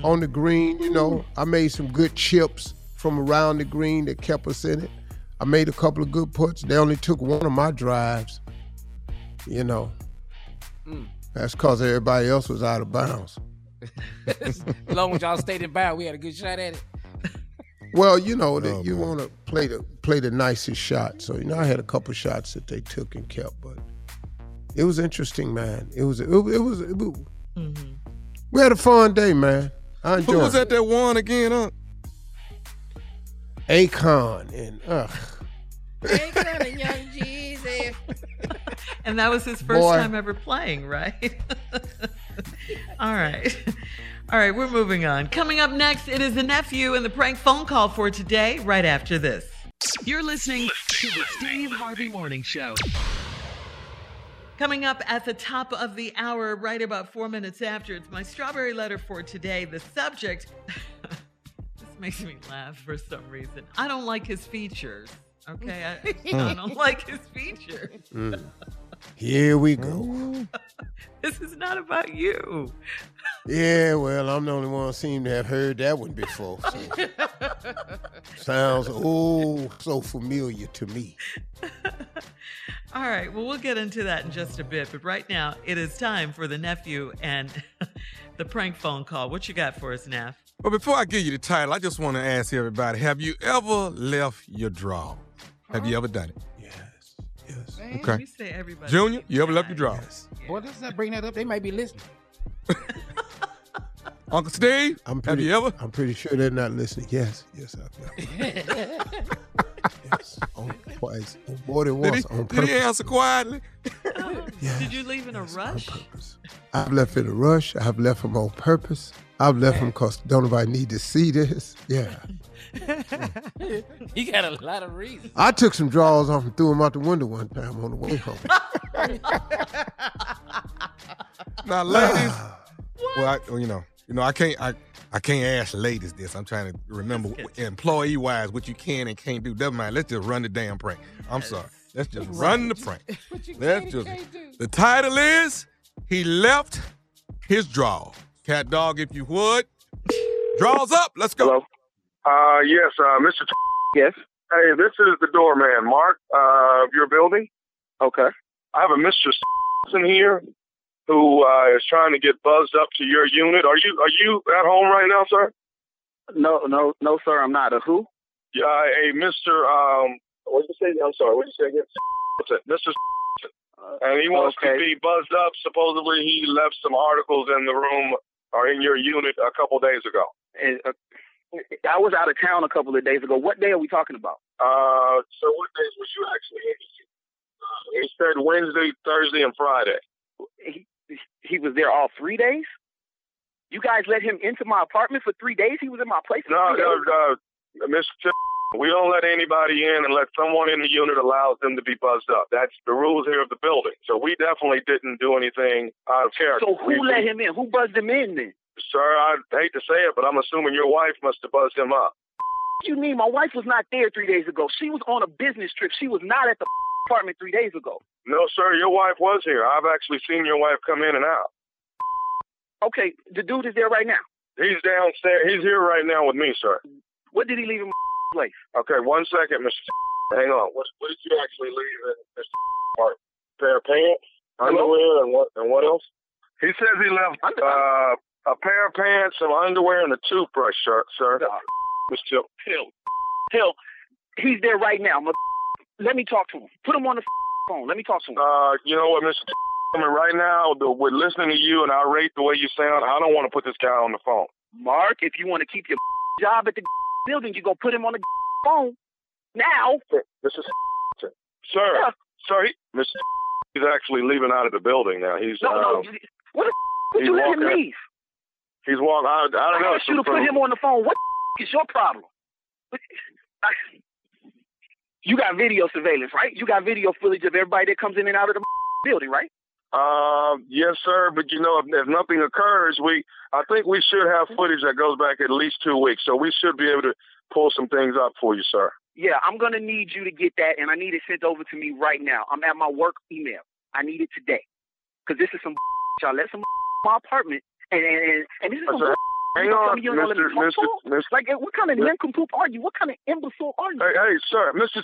on the green, you know. I made some good chips from around the green that kept us in it. I made a couple of good putts. They only took one of my drives, you know. That's because everybody else was out of bounds. As long as y'all stayed in bounds, we had a good shot at it. Well, you know, you want to play the nicest shot. So, you know, I had a couple shots that they took and kept, but it was interesting, man. We had a fun day, man. I enjoyed it. Who was at that one again, huh? Akon and, Akon and Young Jeezy. And that was his first time ever playing, right? All right, we're moving on. Coming up next, it is the nephew and the prank phone call for today, right after this. You're listening to the Steve Harvey Morning Show. Coming up at the top of the hour, right about 4 minutes after, it's my strawberry letter for today. The subject, this makes me laugh for some reason. I don't like his features, okay? I don't like his features. Here we go. This is not about you. Yeah, well, I'm the only one who seemed to have heard that one before. So. Sounds so familiar to me. All right, well, we'll get into that in just a bit. But right now, it is time for the nephew and the prank phone call. What you got for us, Neff? Well, before I give you the title, I just want to ask everybody, have you ever left your draw? Have you ever done it? Yes. Man, okay. You say everybody. Junior, you ever left your draw? Yes. Boy, let's not bring that up. They might be listening. Uncle Steve, have you ever? I'm pretty sure they're not listening. Yes, I've done. Yes, twice, more than once. On purpose. Did he answer quietly? Yes, did you leave in a rush? I've left in a rush. I've left him on purpose. I've left him because don't nobody need to see this. Yeah. You got a lot of reasons. I took some drawers off and threw them out the window one time on the way home. Now, ladies, I can't. I can't ask ladies this. I'm trying to remember employee-wise what you can and can't do. Never mind. Let's just run the damn prank. I'm sorry. Let's just run the prank. The title is "He Left His Draw." Cat dog, if you would. Draws up. Let's go. Hello. Yes, Mr. Yes. Hey, this is the doorman, Mark, of your building. Okay. I have a Mr. in here who is trying to get buzzed up to your unit. Are you at home right now, sir? No, sir, I'm not. A who? Yeah, a Mr. What did you say? I'm sorry. What did you say again? Mr. And he wants to be buzzed up. Supposedly, he left some articles in the room or in your unit a couple days ago. I was out of town a couple of days ago. What day are we talking about? So what days was you actually in? He said Wednesday, Thursday, and Friday. He was there all 3 days? You guys let him into my apartment for 3 days? He was in my place for 3 days? No, Mr. We don't let anybody in unless someone in the unit allows them to be buzzed up. That's the rules here of the building. So we definitely didn't do anything out of character. So who let him in? Who buzzed him in then? Sir, I hate to say it, but I'm assuming your wife must have buzzed him up. You mean my wife was not there 3 days ago? She was on a business trip. She was not at the apartment 3 days ago. No, sir, your wife was here. I've actually seen your wife come in and out. Okay, the dude is there right now. He's downstairs. He's here right now with me, sir. What did he leave in my place? Okay, 1 second, Mr. Hang on. What did you actually leave in Mr. apartment? Pair of pants, underwear, and what else? He says he left A pair of pants, some underwear, and a toothbrush, sir. Hill, he's there right now. Let me talk to him. Put him on the phone. Let me talk to him. You know what, Mr. I mean, right now, we're listening to you, and I rate the way you sound. I don't want to put this guy on the phone. Mark, if you want to keep your job at the building, you're going to put him on the phone now. This is sir. Yeah. Sorry, Mr. He's actually leaving out of the building now. He's no. What the would you let him leave? He's walking. I don't know. I asked you to put him on the phone. What the is your problem? You got video surveillance, right? You got video footage of everybody that comes in and out of the building, right? Yes, sir. But you know, if nothing occurs, I think we should have footage that goes back at least 2 weeks. So we should be able to pull some things up for you, sir. Yeah, I'm going to need you to get that, and I need it sent over to me right now. I'm at my work email. I need it today. Because this is some y'all let some my apartment, and this is some hang on, Mr. Like, what kind of nincompoop are you? What kind of imbecile are you? Hey, sir, Mr.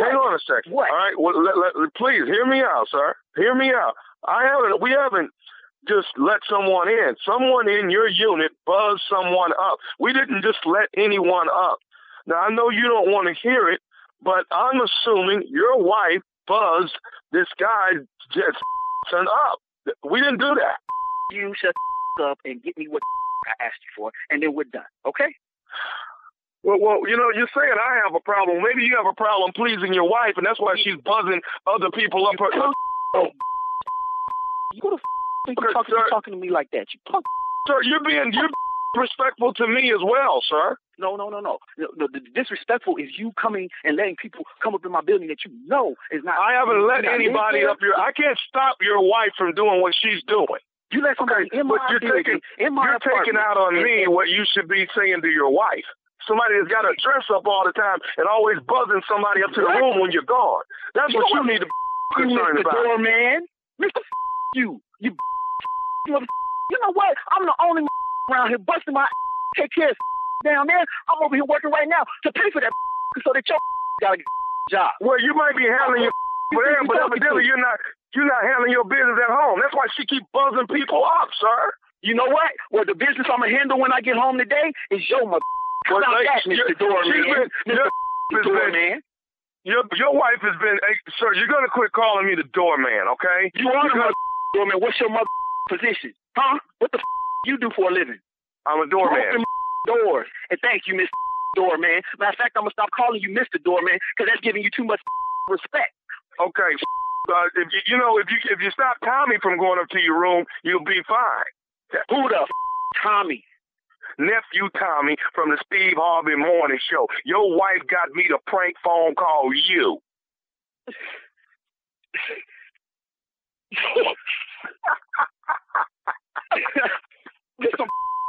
Hang on a second. What? All right, well, please hear me out, sir. Hear me out. We haven't just let someone in. Someone in your unit buzzed someone up. We didn't just let anyone up. Now, I know you don't want to hear it, but I'm assuming your wife buzzed this guy just up. We didn't do that. You shut up and get me what I asked you for, and then we're done, okay? Well, you know, you're saying I have a problem. Maybe you have a problem pleasing your wife, and that's why she's buzzing other people up her... Who the f*** think you're talking to me like that? You punk. Sir, you're disrespectful to me as well, sir. No. The disrespectful is you coming and letting people come up in my building that you know is not... I haven't let anybody up your... I can't stop your wife from doing what she's doing. You let somebody in my building, in my apartment... You're taking out on me what you should be saying to your wife. Somebody that's got to dress up all the time and always buzzing somebody up to the room when you're gone. That's what you need to be concerned about. You doorman. Mr. You. You know what? I'm the only around here busting my take care of down there. I'm over here working right now to pay for that so that your got a job. Well, you might be handling your there, but evidently you're not handling your business at home. That's why she keep buzzing people up, sir. You know what? Well, the business I'm going to handle when I get home today is your mother. Well, like, that, Mr. Doorman. Your wife has been, hey, sir, you're going to quit calling me the doorman, okay? You are the doorman. What's your mother position? Huh? What the you do for a living? I'm a doorman. Doors. And thank you, Mr. Doorman. Matter of fact, I'm going to stop calling you Mr. Doorman because that's giving you too much respect. Okay. If you stop Tommy from going up to your room, you'll be fine. Who the Tommy? Nephew Tommy from the Steve Harvey Morning Show. Your wife got me to prank phone call you.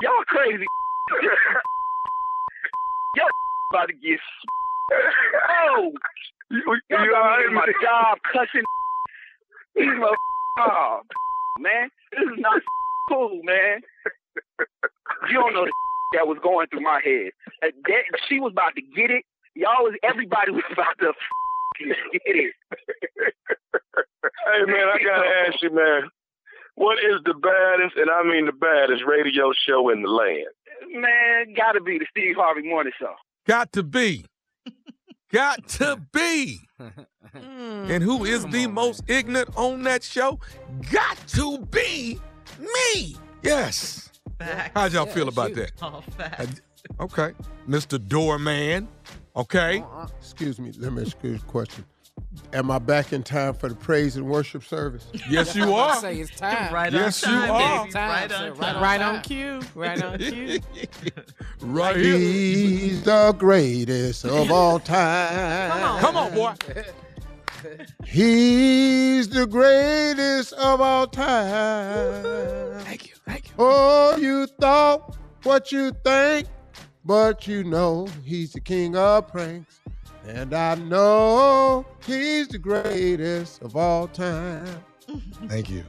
Y'all crazy. Y'all about to get. Oh, y'all got me in my job cussing. These motherfuckers, man. This is not cool, man. You don't know the that was going through my head. She was about to get it. Everybody was about to get it. Hey, man, I got to ask you, man. What is the baddest, and I mean the baddest, radio show in the land? Man, got to be the Steve Harvey Morning Show. Got to be. Got to be. And who is the most ignorant on that show? Got to be me. Yes. Facts. How'd y'all feel about that? Oh, facts. Okay. Mr. Doorman. Okay. Excuse me. Let me excuse the question. Am I back in time for the praise and worship service? Yes, you are. Say it's time. Right yes, on time, you are. Baby. Right on time. Right on cue. Right on cue. Right here. He's the greatest of all time. Come on, boy. He's the greatest of all time. Woo-hoo. Thank you. Oh, you thought what you think, but you know he's the king of pranks. And I know he's the greatest of all time. Thank you.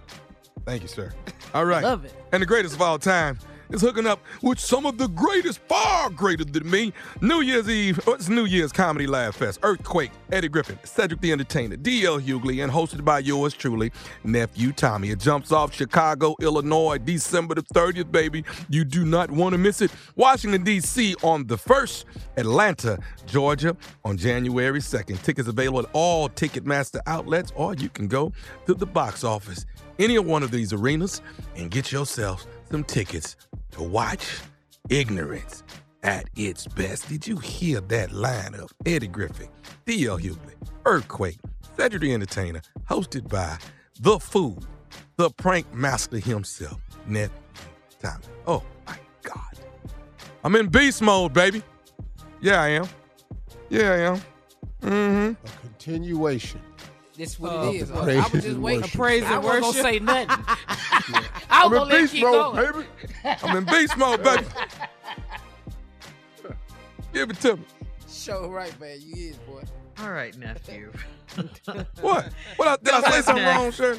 Thank you, sir. All right. Love it. And the greatest of all time is hooking up with some of the greatest, far greater than me. New Year's Eve, it's New Year's Comedy Laugh Fest, Earthquake, Eddie Griffin, Cedric the Entertainer, D.L. Hughley, and hosted by yours truly, Nephew Tommy. It jumps off Chicago, Illinois, December the 30th, baby. You do not want to miss it. Washington, D.C. on the 1st, Atlanta, Georgia on January 2nd. Tickets available at all Ticketmaster outlets, or you can go to the box office, any one of these arenas, and get yourself some tickets to watch ignorance at its best. Did you hear that line of Eddie Griffin, D.L. Hughley, Earthquake, Cedric the Entertainer, hosted by the fool, the prank master himself, Nephew Tommy. Oh, my God. I'm in beast mode, baby. Yeah, I am. Yeah, I am. Mm-hmm. A continuation. That's what it is. I was just waiting. Praise and worship. I wasn't going to say nothing. I was going to keep going. Baby. I'm in beast mode, baby. Give it to me. Show right, man. You is, boy. All right, nephew. What? Did I say something wrong, sir?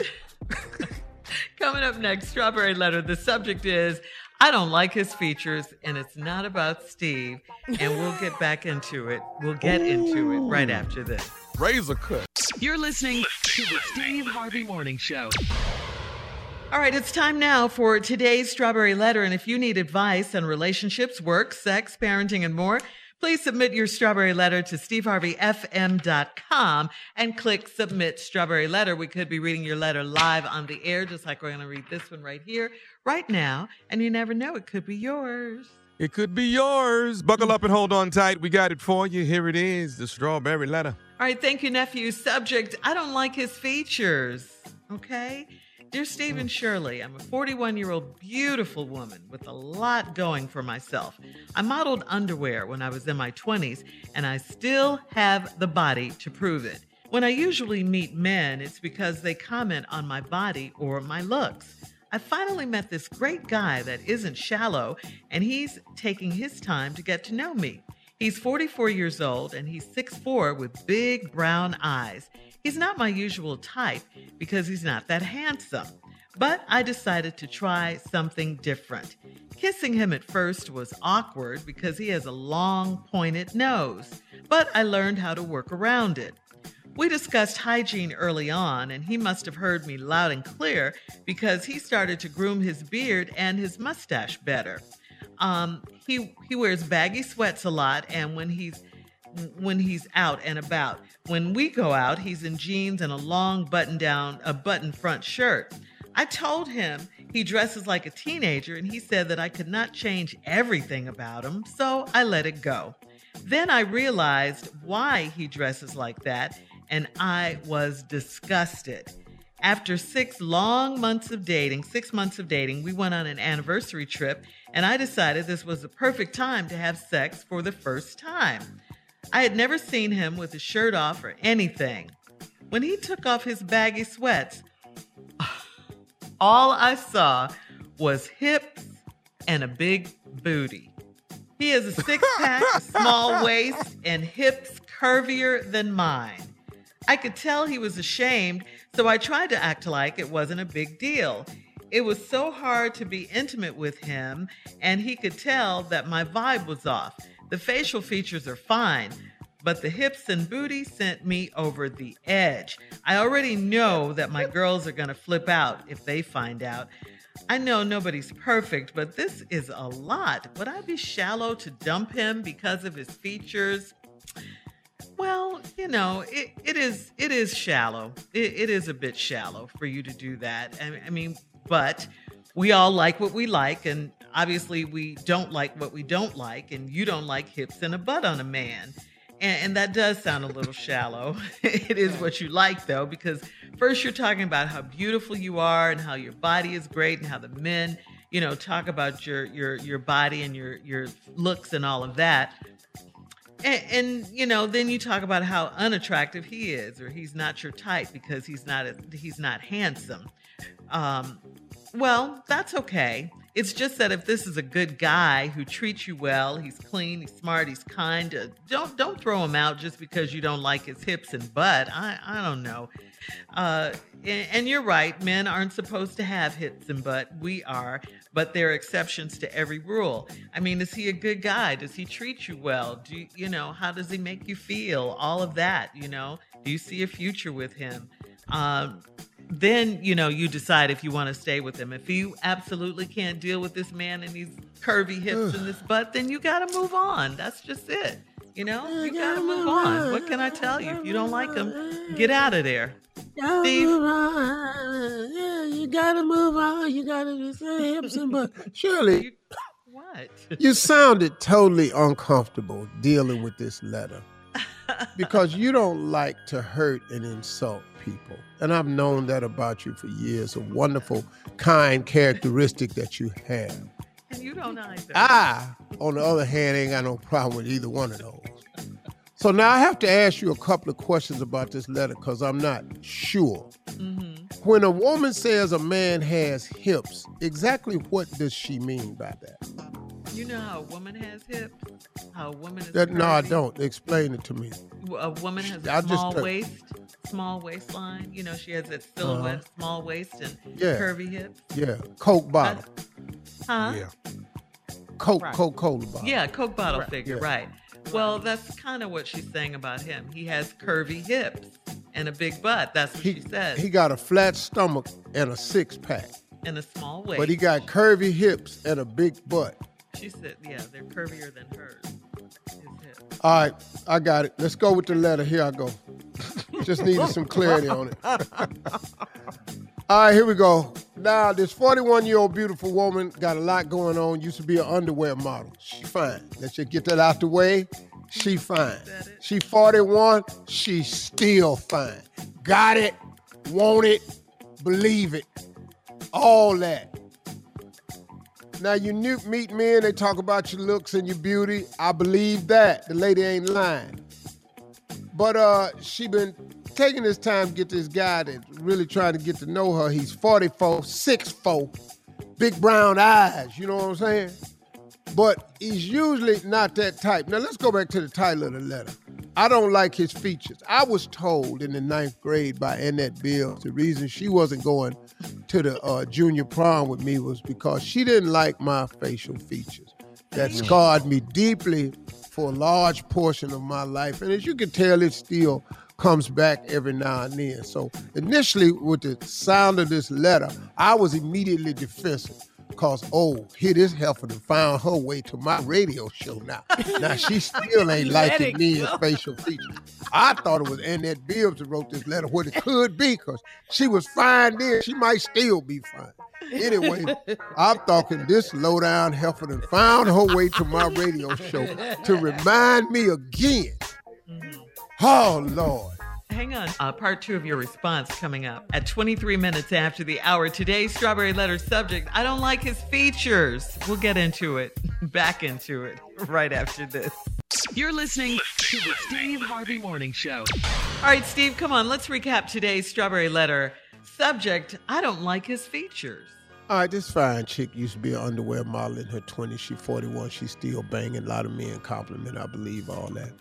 Coming up next, Strawberry Letter. The subject is, I don't like his features, and it's not about Steve. And we'll get back into it. We'll get into it right after this. Razor cut. You're listening to the Steve Harvey Morning Show. All right, it's time now for today's Strawberry Letter. And if you need advice on relationships, work, sex, parenting, and more, please submit your Strawberry Letter to steveharveyfm.com and click Submit Strawberry Letter. We could be reading your letter live on the air, just like we're going to read this one right here, right now. And you never know, it could be yours. It could be yours. Buckle up and hold on tight. We got it for you. Here it is, the Strawberry Letter. All right, thank you, nephew. Subject, I don't like his features, okay? Dear Steve and Shirley, I'm a 41-year-old beautiful woman with a lot going for myself. I modeled underwear when I was in my 20s, and I still have the body to prove it. When I usually meet men, it's because they comment on my body or my looks. I finally met this great guy that isn't shallow, and he's taking his time to get to know me. He's 44 years old, and he's 6'4" with big brown eyes. He's not my usual type because he's not that handsome. But I decided to try something different. Kissing him at first was awkward because he has a long, pointed nose, but I learned how to work around it. We discussed hygiene early on, and he must have heard me loud and clear because he started to groom his beard and his mustache better. He wears baggy sweats a lot, and when he's out and about. When we go out, he's in jeans and a long button front shirt. I told him he dresses like a teenager, and he said that I could not change everything about him, so I let it go. Then I realized why he dresses like that, and I was disgusted. After 6 months of dating, we went on an anniversary trip, and I decided this was the perfect time to have sex for the first time. I had never seen him with his shirt off or anything. When he took off his baggy sweats, all I saw was hips and a big booty. He has a six-pack, small waist, and hips curvier than mine. I could tell he was ashamed, so I tried to act like it wasn't a big deal. It was so hard to be intimate with him, and he could tell that my vibe was off. The facial features are fine, but the hips and booty sent me over the edge. I already know that my girls are going to flip out if they find out. I know nobody's perfect, but this is a lot. Would I be shallow to dump him because of his features? Well, you know, it is shallow. It is a bit shallow for you to do that. I mean, but we all like what we like, and obviously we don't like what we don't like, and you don't like hips and a butt on a man. And that does sound a little shallow. It is what you like, though, because first you're talking about how beautiful you are and how your body is great and how the men, you know, talk about your body and your looks and all of that. And, you know, then you talk about how unattractive he is, or he's not your type because he's not handsome. Well, that's okay. It's just that if this is a good guy who treats you well, he's clean, he's smart, he's kind, don't throw him out just because you don't like his hips and butt. I don't know. And you're right, men aren't supposed to have hips and butt. We are. but there are exceptions to every rule. I mean, is he a good guy? Does he treat you well? How does he make you feel? All of that, do you see a future with him? Then, you decide if you want to stay with him. If you absolutely can't deal with this man and these curvy hips and this butt, then you got to move on. That's just it. You got to move on. What can I tell you? If you don't like him, get out of there. Steve? Yeah, you got to move on. You got to just say hips and butt. Shirley. What? You sounded totally uncomfortable dealing with this letter. Because you don't like to hurt and insult people. And I've known that about you for years, a wonderful, kind characteristic that you have. And you don't either. I, on the other hand, ain't got no problem with either one of those. So now I have to ask you a couple of questions about this letter because I'm not sure. Mm-hmm. When a woman says a man has hips, exactly what does she mean by that? You know how a woman has hips? How a woman is that, no, I don't. Explain it to me. A woman has a small waistline. She has that silhouette, small waist and curvy hips. Yeah, Coke bottle. Yeah. Coca-Cola bottle. Yeah, Coke bottle figure, right. Well, that's kind of what she's saying about him. He has curvy hips and a big butt. That's what she said. He got a flat stomach and a six-pack. And a small waist. But he got curvy hips and a big butt. She said, yeah, they're curvier than hers. All right, I got it. Let's go with the letter. Here I go. Just needed some clarity on it. All right, here we go. Now, this 41-year-old beautiful woman got a lot going on. Used to be an underwear model. She fine. Let's just get that out the way. She fine. She 41. She still fine. Got it. Want it. Believe it. All that. Now, you meet men, they talk about your looks and your beauty. I believe that. The lady ain't lying. But she been taking this time to get this guy that's really trying to get to know her. He's 44, 6'4", big brown eyes, you know what I'm saying? But he's usually not that type. Now, let's go back to the title of the letter. I don't like his features. I was told in the 9th grade by Annette Bill the reason she wasn't going to the junior prom with me was because she didn't like my facial features. That scarred me deeply for a large portion of my life. And as you can tell, it still comes back every now and then. So initially, with the sound of this letter, I was immediately defensive. Cause, here this heifer done found her way to my radio show now. Now, she still ain't liking me and facial features. I thought it was Annette Bibbs who wrote this letter, what it could be, because she was fine then. She might still be fine. Anyway, I'm talking this low-down heifer done found her way to my radio show to remind me again. Oh, Lord. Hang on. Part 2 of your response coming up at 23 minutes after the hour. Today's Strawberry Letter subject, I don't like his features. We'll get into it, back into it, right after this. You're listening to the Steve Harvey Morning Show. All right, Steve, come on. Let's recap today's Strawberry Letter subject, I don't like his features. All right, this fine chick used to be an underwear model in her 20s. She 41. She's still banging. A lot of men compliment, I believe, all that.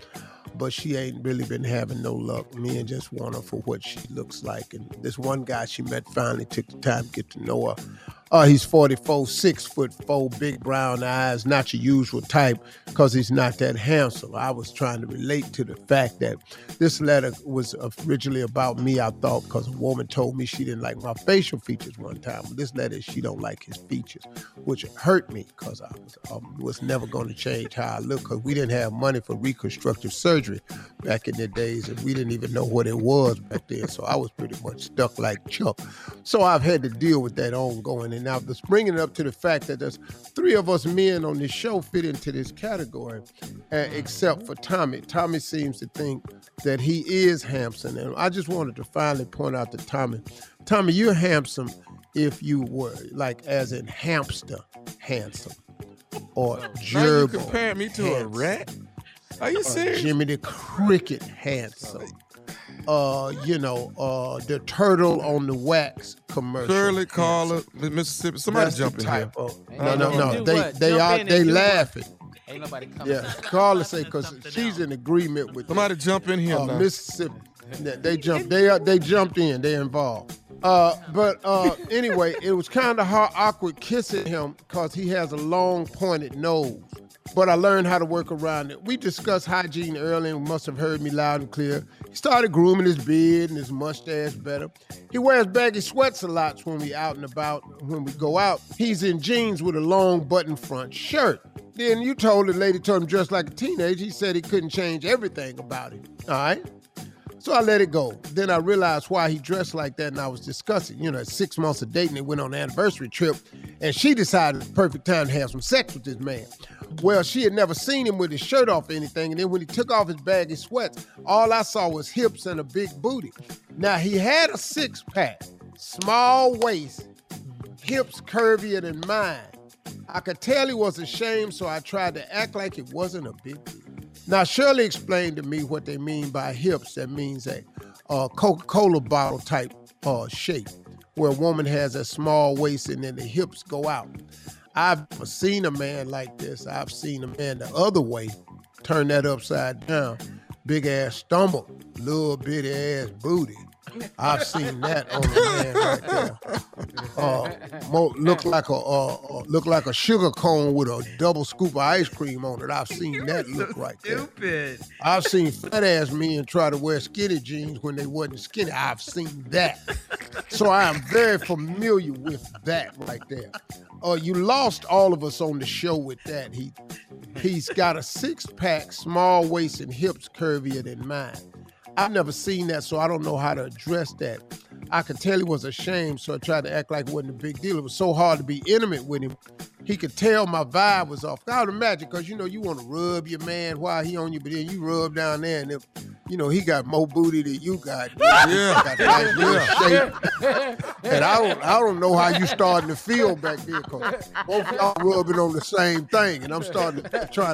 But she ain't really been having no luck. Men just want her for what she looks like. And this one guy she met finally took the time to get to know her. He's 44, 6'4", big brown eyes, not your usual type because he's not that handsome. I was trying to relate to the fact that this letter was originally about me, I thought, because a woman told me she didn't like my facial features one time. But this letter, she don't like his features, which hurt me because I was never going to change how I look because we didn't have money for reconstructive surgery back in the days, and we didn't even know what it was back then. So I was pretty much stuck like Chuck. So I've had to deal with that ongoing. And now just bringing it up to the fact that there's 3 of us men on this show fit into this category, except for Tommy. Tommy seems to think that he is handsome. And I just wanted to finally point out to Tommy, you're handsome if you were, like as in hamster handsome or gerbil. You compared me to handsome. A rat? Are you serious? Jimmy the Cricket handsome. The turtle on the wax commercial. Curly collar, Mississippi. Somebody that's jump in here. No. They laughing. Ain't nobody coming. Yeah, Carla say because she's in agreement with. Somebody jump in here. Mississippi. They jumped in. They involved. Anyway, it was kind of awkward kissing him because he has a long pointed nose. But I learned how to work around it. We discussed hygiene early and must have heard me loud and clear. He started grooming his beard and his mustache better. He wears baggy sweats a lot when we out and about. When we go out, he's in jeans with a long button front shirt. Then you told the lady to him dressed like a teenager. He said he couldn't change everything about him. All right? So I let it go. Then I realized why he dressed like that, and I was discussing, 6 months of dating, they went on an anniversary trip, and she decided the perfect time to have some sex with this man. Well, she had never seen him with his shirt off or anything, and then when he took off his baggy sweats, all I saw was hips and a big booty. Now, he had a six-pack, small waist, hips curvier than mine. I could tell he was ashamed, so I tried to act like it wasn't a big deal. Now, Shirley explained to me what they mean by hips. That means a Coca-Cola bottle type shape where a woman has a small waist and then the hips go out. I've seen a man like this. I've seen a man the other way, turn that upside down, big ass stomach, little bitty ass booty. I've seen that on a man right there. Look like a sugar cone with a double scoop of ice cream on it. I've seen that look so right stupid. There. I've seen fat ass men try to wear skinny jeans when they wasn't skinny. I've seen that. So I am very familiar with that right there. You lost all of us on the show with that. He's got a six-pack, small waist and hips curvier than mine. I've never seen that, so I don't know how to address that. I could tell he was ashamed, so I tried to act like it wasn't a big deal. It was so hard to be intimate with him. He could tell my vibe was off. I would imagine, because, you want to rub your man while he on you, but then you rub down there, and if, he got more booty than you got. Yeah. Got that good shape. And I don't know how you starting to feel back there, because both of y'all rubbing on the same thing, and I'm trying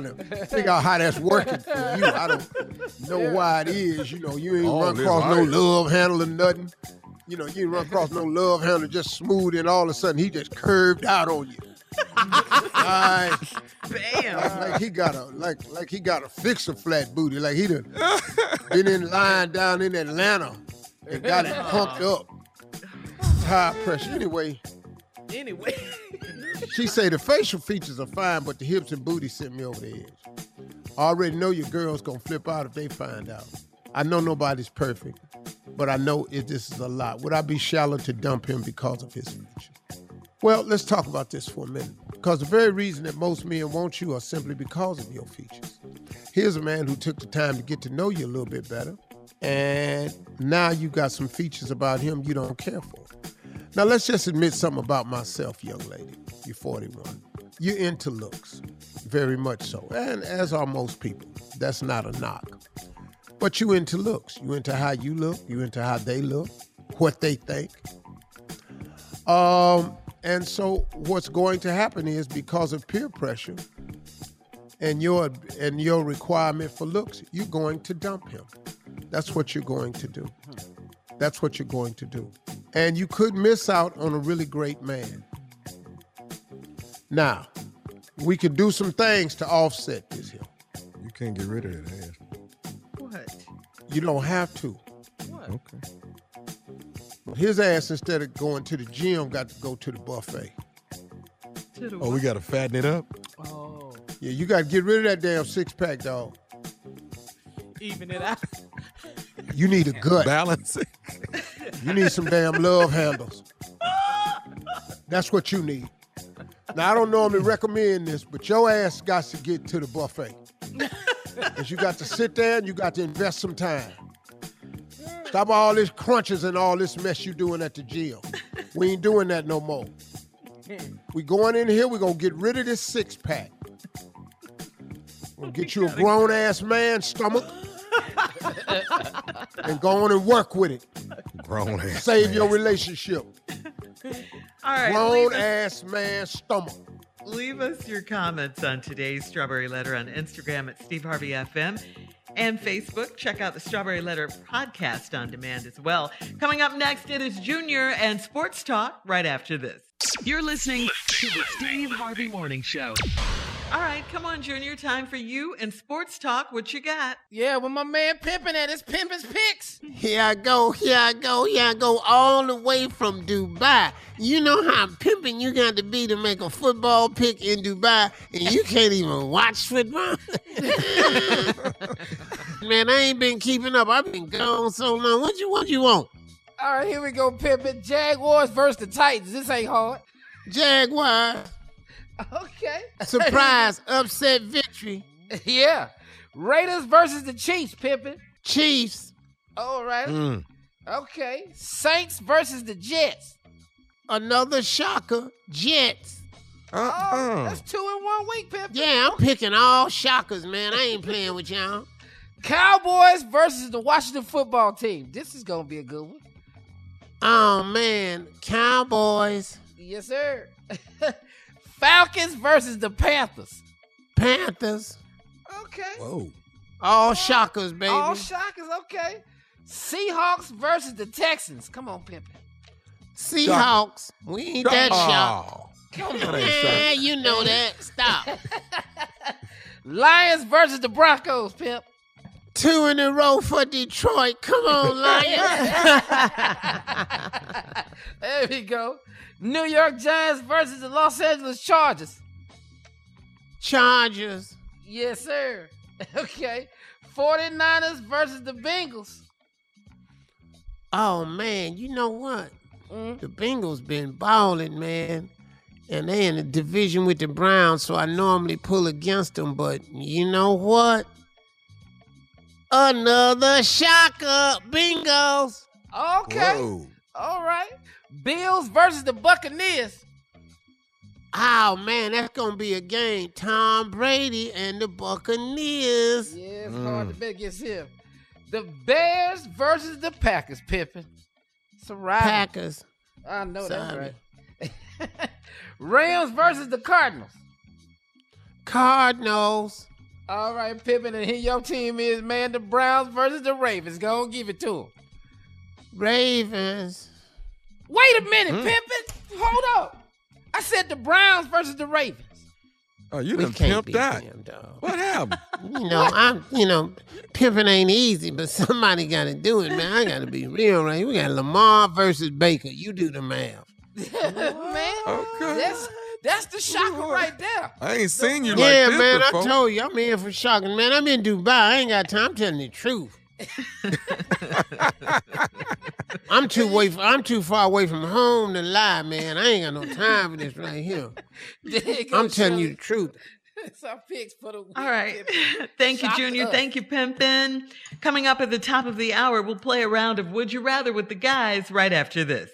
to figure out how that's working for you. I don't know why it is. You ain't run across no love handle or nothing. You didn't run across no love handle, just smooth, and all of a sudden he just curved out on you. Bam! Like he got a fixer flat booty. Like he done been in line down in Atlanta and got it pumped up. High pressure. Anyway. She say the facial features are fine, but the hips and booty sent me over the edge. I already know your girl's gonna flip out if they find out. I know nobody's perfect, but I know if this is a lot. Would I be shallow to dump him because of his features? Well, let's talk about this for a minute, because the very reason that most men want you are simply because of your features. Here's a man who took the time to get to know you a little bit better, and now you got some features about him you don't care for. Now, let's just admit something about myself, young lady. You're 41. You're into looks, very much so, and as are most people. That's not a knock. But you into looks. You into how you look. You into how they look, what they think. And so what's going to happen is, because of peer pressure and your requirement for looks, you're going to dump him. That's what you're going to do. That's what you're going to do. And you could miss out on a really great man. Now, we could do some things to offset this here. You can't get rid of that ass. What? You don't have to. What? Okay. His ass, instead of going to the gym, got to go to the buffet. We got to fatten it up? Oh. Yeah, you got to get rid of that damn six-pack, dog. Even it out. You need a gut. Balance it. You need some damn love handles. That's what you need. Now, I don't normally recommend this, but your ass got to get to the buffet. Because you got to sit there and you got to invest some time. Stop all this crunches and all this mess you doing at the gym. We ain't doing that no more. We going in here, we gonna get rid of this six-pack. We'll get you a grown-ass man's stomach and go on and work with it. Grown-ass save man. Your relationship. All right, grown-ass man's stomach. Leave us your comments on today's Strawberry Letter on Instagram at Steve Harvey FM. And Facebook. Check out the Strawberry Letter podcast on demand as well. Coming up next, it is Junior and Sports Talk right after this. You're listening to the Steve Harvey Morning Show. All right, come on, Junior. Time for you and sports talk. What you got? Yeah, with my man Pimpin' at his Pimpin's Picks. Here I go, all the way from Dubai. You know how pimping you got to be to make a football pick in Dubai, and you can't even watch football? Man, I ain't been keeping up. I've been gone so long. What you want? All right, here we go, Pimpin'. Jaguars versus the Titans. This ain't hard. Jaguars. Okay. Surprise, upset victory. Yeah. Raiders versus the Chiefs, Pimpin'. Chiefs. All right. Mm. Okay. Saints versus the Jets. Another shocker, Jets. Oh, that's 2 in 1 week, Pimpin'. Yeah, I'm picking all shockers, man. I ain't playing with y'all. Cowboys versus the Washington football team. This is going to be a good one. Oh, man. Cowboys. Yes, sir. Falcons versus the Panthers. Panthers. Okay. Whoa. All shockers, baby. All shockers, okay. Seahawks versus the Texans. Come on, Pimpin'. Seahawks. We ain't that shocked. Come on. Yeah, you know that. Stop. Lions versus the Broncos, Pimp. 2 in a row for Detroit. Come on, Lions. There we go. New York Giants versus the Los Angeles Chargers. Chargers. Yes, sir. Okay. 49ers versus the Bengals. Oh, man. You know what? Mm-hmm. The Bengals been balling, man. And they in the division with the Browns, so I normally pull against them. But you know what? Another shocker. Bengals. Okay. Whoa. All right. Bills versus the Buccaneers. Oh, man, that's going to be a game. Tom Brady and the Buccaneers. Yeah, it's hard to bet against him. The Bears versus the Packers, Pippin. It's a ride. Packers. I know that's right. Rams versus the Cardinals. Cardinals. All right, Pippin, and here your team is, man, the Browns versus the Ravens. Go and give it to them. Ravens. Wait a minute, Pimpin. Hold up. I said the Browns versus the Ravens. Oh, you done pimped out. What happened? Pimping ain't easy, but somebody got to do it, man. I got to be real, right? We got Lamar versus Baker. You do the math. Man, okay. That's the shocker right there. I ain't seen you like this man, before. I told you. I'm in for shocking, man. I'm in Dubai. I ain't got time. I'm telling the truth. I'm too far away from home to lie, man. I ain't got no time for this right here. I'm telling you the truth. That's our picks for the week. All right. Thank you, Junior. Thank you, Pimpin'. Coming up at the top of the hour, we'll play a round of Would You Rather with the guys right after this.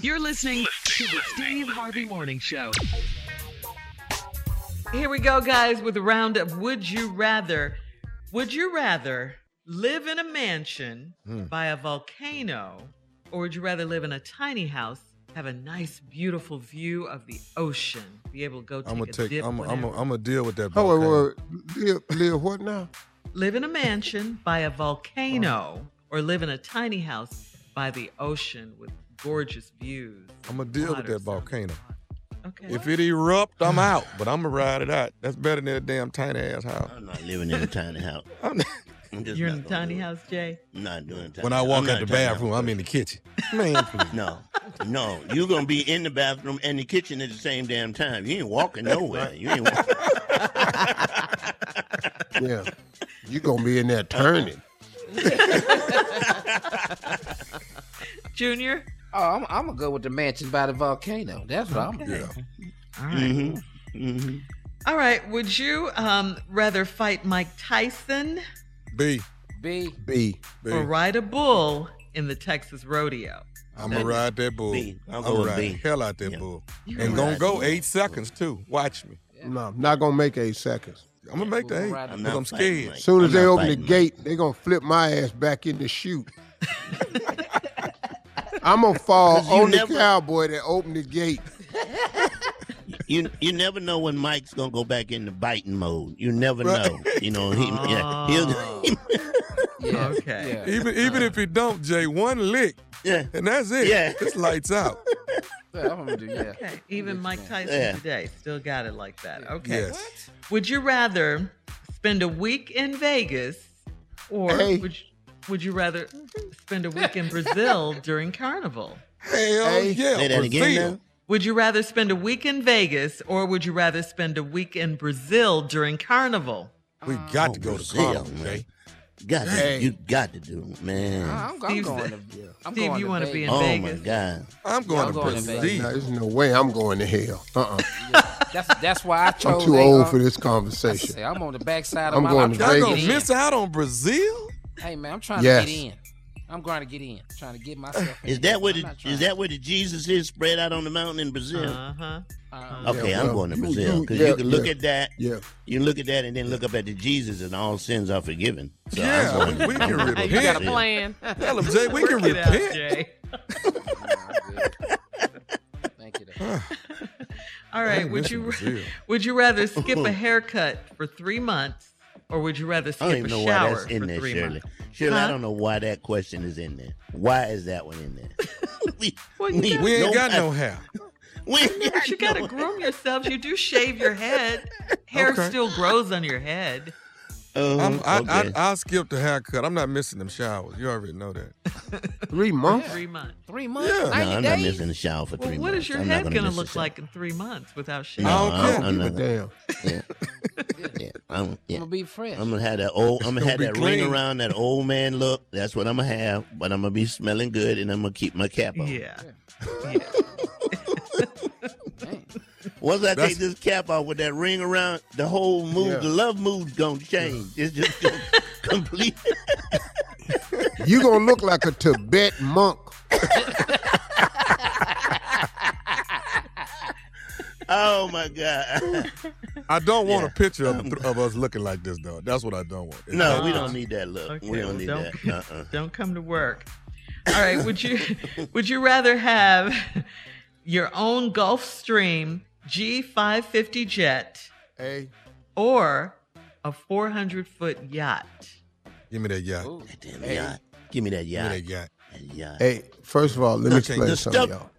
You're listening to the Steve Harvey Morning Show. Here we go, guys, with a round of Would You Rather. Would you rather live in a mansion by a volcano, or would you rather live in a tiny house, have a nice, beautiful view of the ocean, be able to go take a dip? I'm gonna deal with that volcano. Oh, live what now? Live in a mansion by a volcano, or live in a tiny house by the ocean with gorgeous views. I'm gonna deal with that volcano. Okay. If it erupts, I'm out, but I'm gonna ride it out. That's better than a damn tiny ass house. I'm not living in a tiny house. You're in the tiny house, Jay? I'm not doing tiny house. When I walk out the bathroom, I'm in the kitchen. Man, no. You're going to be in the bathroom and the kitchen at the same damn time. You ain't walking nowhere. Yeah. You're going to be in there turning. Junior? Oh, I'm going to go with the mansion by the volcano. That's what I'm going to do. All right. Mm-hmm. All right. Would you rather fight Mike Tyson? B. Or ride a bull in the Texas rodeo. I'm going to ride that bull. I'm going to ride the hell out that bull. And going to go 8 seconds, too. Watch me. Yeah. No, I'm not going to make 8 seconds. I'm going to make the 8 because I'm scared. As soon as they open the gate, they're going to flip my ass back in the chute. I'm going to fall on the cowboy that opened the gate. You never know when Mike's gonna go back into biting mode. You never know. You know he'll. Even if he don't, Jay, one lick. Yeah. And that's it. Yeah. It's lights out. spell. I'm gonna do yeah. Okay. Even Mike Tyson today still got it like that. Okay. Yes. What? Would you rather spend a week in Vegas or would you rather spend a week in Brazil during Carnival? Hell yeah. Say that again now. Would you rather spend a week in Vegas or would you rather spend a week in Brazil during Carnival? We got to go to Carnival, man. You got to do it, man. I'm going, Steve, you want to be in Vegas? Oh, my God. I'm going to Brazil. No, there's no way I'm going to hell. That's why I chose. I'm too old for this conversation. I'm on the backside of my life. Y'all going to miss out on Brazil? Hey, man, I'm trying to get in. I'm going to get in. I'm trying to get myself in. Is that where the Jesus is spread out on the mountain in Brazil? Uh-huh. I'm going to Brazil. Because you can look at that. Yeah. You look at that and then look up at the Jesus and all sins are forgiven. So we can repent. You got a plan. Tell him, Jay, we can repent. Jay. Thank you, Dad. All right. Would you rather skip a haircut for 3 months? Or would you rather skip a shower for 3 months? Shirley, I don't know why that question is in there. Why is that one in there? we ain't got no hair. You got to groom yourself. You do shave your head. Hair still grows on your head. I'll skip the haircut. I'm not missing them showers. You already know that. 3 months? Yeah. 3 months. 3 months? Yeah. No, I'm not missing the shower for 3 months. What is your head going to look like in 3 months without shaving? I don't care. Damn. Yeah. I'm gonna be fresh. I'm gonna have that old. I'm gonna have that ring around that old man look. That's what I'm gonna have. But I'm gonna be smelling good, and I'm gonna keep my cap on. Yeah. Once I take this cap off with that ring around, the whole mood, the love mood's gonna change. It's just gonna complete. You gonna look like a Tibet monk. Oh, my God. I don't want a picture of us looking like this, though. That's what I don't want. No, we don't need that look. Okay, we don't need that. Don't come to work. All right. Would you rather have your own Gulfstream G550 jet or a 400-foot yacht? Give me that yacht. Ooh, that damn yacht. Give me that yacht. Give me that yacht. Hey, first of all, let me explain something, y'all.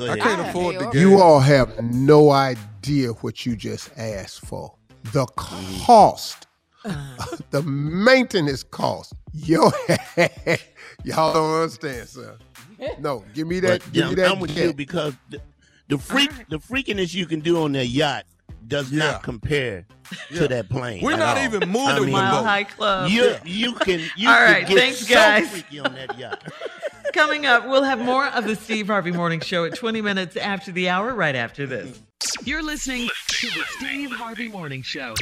I can't afford the game. You all have no idea what you just asked for. The cost, the maintenance cost. Y'all don't understand, sir. No, give me that. I'm with you because the freakiness you can do on that yacht does not compare to that plane. We're not even moving. Mile High Club. You can get so freaky on that yacht. Coming up, we'll have more of the Steve Harvey Morning Show at 20 minutes after the hour, right after this. You're listening to the Steve Harvey Morning Show.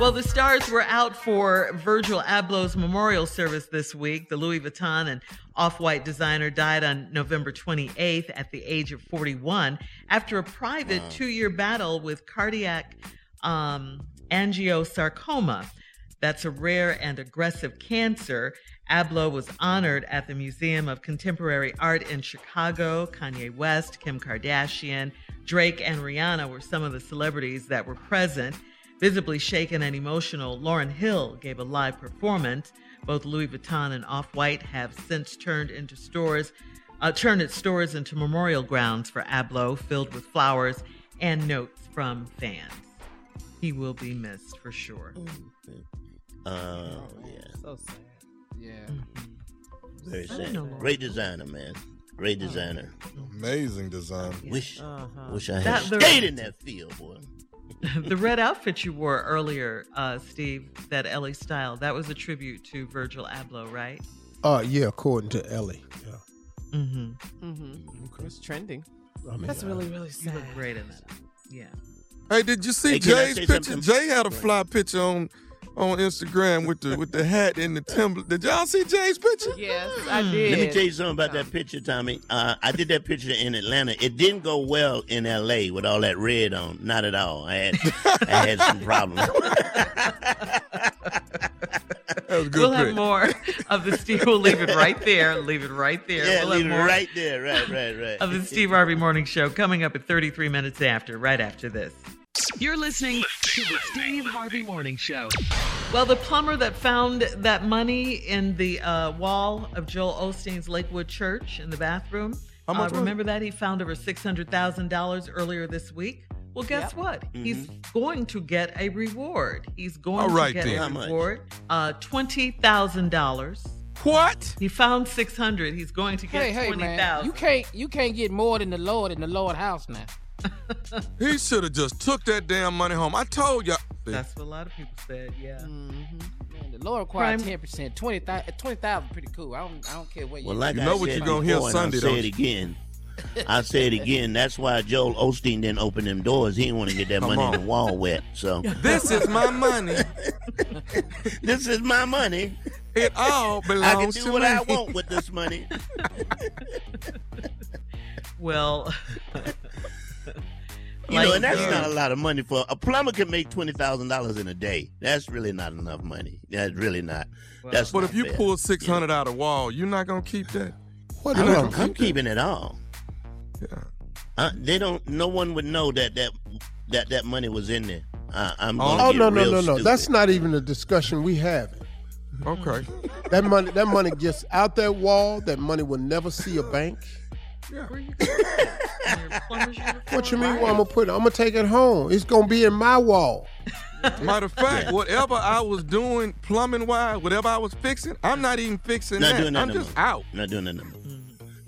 Well, the stars were out for Virgil Abloh's memorial service this week. The Louis Vuitton and Off-White designer died on November 28th at the age of 41 after a private two-year battle with cardiac angiosarcoma. That's a rare and aggressive cancer. Abloh was honored at the Museum of Contemporary Art in Chicago. Kanye West, Kim Kardashian, Drake, and Rihanna were some of the celebrities that were present. Visibly shaken and emotional, Lauryn Hill gave a live performance. Both Louis Vuitton and Off-White have since turned its stores into memorial grounds for Abloh, filled with flowers and notes from fans. He will be missed for sure. So sad. Yeah. Mm-hmm. Very sad. Great designer, man. Great designer. Amazing designer. Wish I had stayed in that field, boy. The red outfit you wore earlier, Steve, that Ellie style, that was a tribute to Virgil Abloh, right? Yeah, according to Ellie. Yeah. Mm-hmm. Mm-hmm. Okay. It's trending. I mean, that's really, really sad. You look great in that. Yeah. Hey, did you see Jay's picture? Something? Jay had a fly picture on Instagram with the hat and the template. Did y'all see Jay's picture? Yes, I did. Let me tell you something about that picture, Tommy. I did that picture in Atlanta. It didn't go well in L.A. with all that red on. Not at all. I had some problems. We'll have more of the Steve. We'll leave it right there. Yeah, we'll leave it right there. Right. Of the Steve Harvey Morning Show coming up at 33 minutes after, right after this. You're listening to the Steve Harvey Morning Show. Well, the plumber that found that money in the wall of Joel Osteen's Lakewood Church in the bathroom Remember that he found over $600,000 earlier this week. Well, guess what? Mm-hmm. He's going to get a reward. He's going to get a reward, $20,000. What? He found 600. He's going to get 20,000. You can't get more than the Lord in the Lord's house now. He should have just took that damn money home. I told y'all. That's what a lot of people said. Yeah. Mm-hmm. Man, the Lord required 10%. 20,000 pretty cool. I don't care what you. Well, like you know what you're gonna hear Sunday. Say it again. I say it again. That's why Joel Osteen didn't open them doors. He didn't want to get that money in the wall wet. So this is my money. This is my money. It all belongs to me. I can do what I want with this money. Well, and that's not a lot of money for a plumber. Can make $20,000 in a day. That's really not enough money. That's really not. Well, that's but not if you fair. Pull 600 out of wall, you're not gonna keep that. What? I'm keeping it all. Yeah. They don't. No one would know that money was in there. No. That's not even a discussion we have. Okay. That money gets out that wall. That money will never see a bank. Yeah. What you mean? Well, I'm gonna take it home. It's gonna be in my wall. Matter of fact, whatever I was doing plumbing wise, whatever I was fixing, I'm not even fixing that. I'm just out. Not doing that number.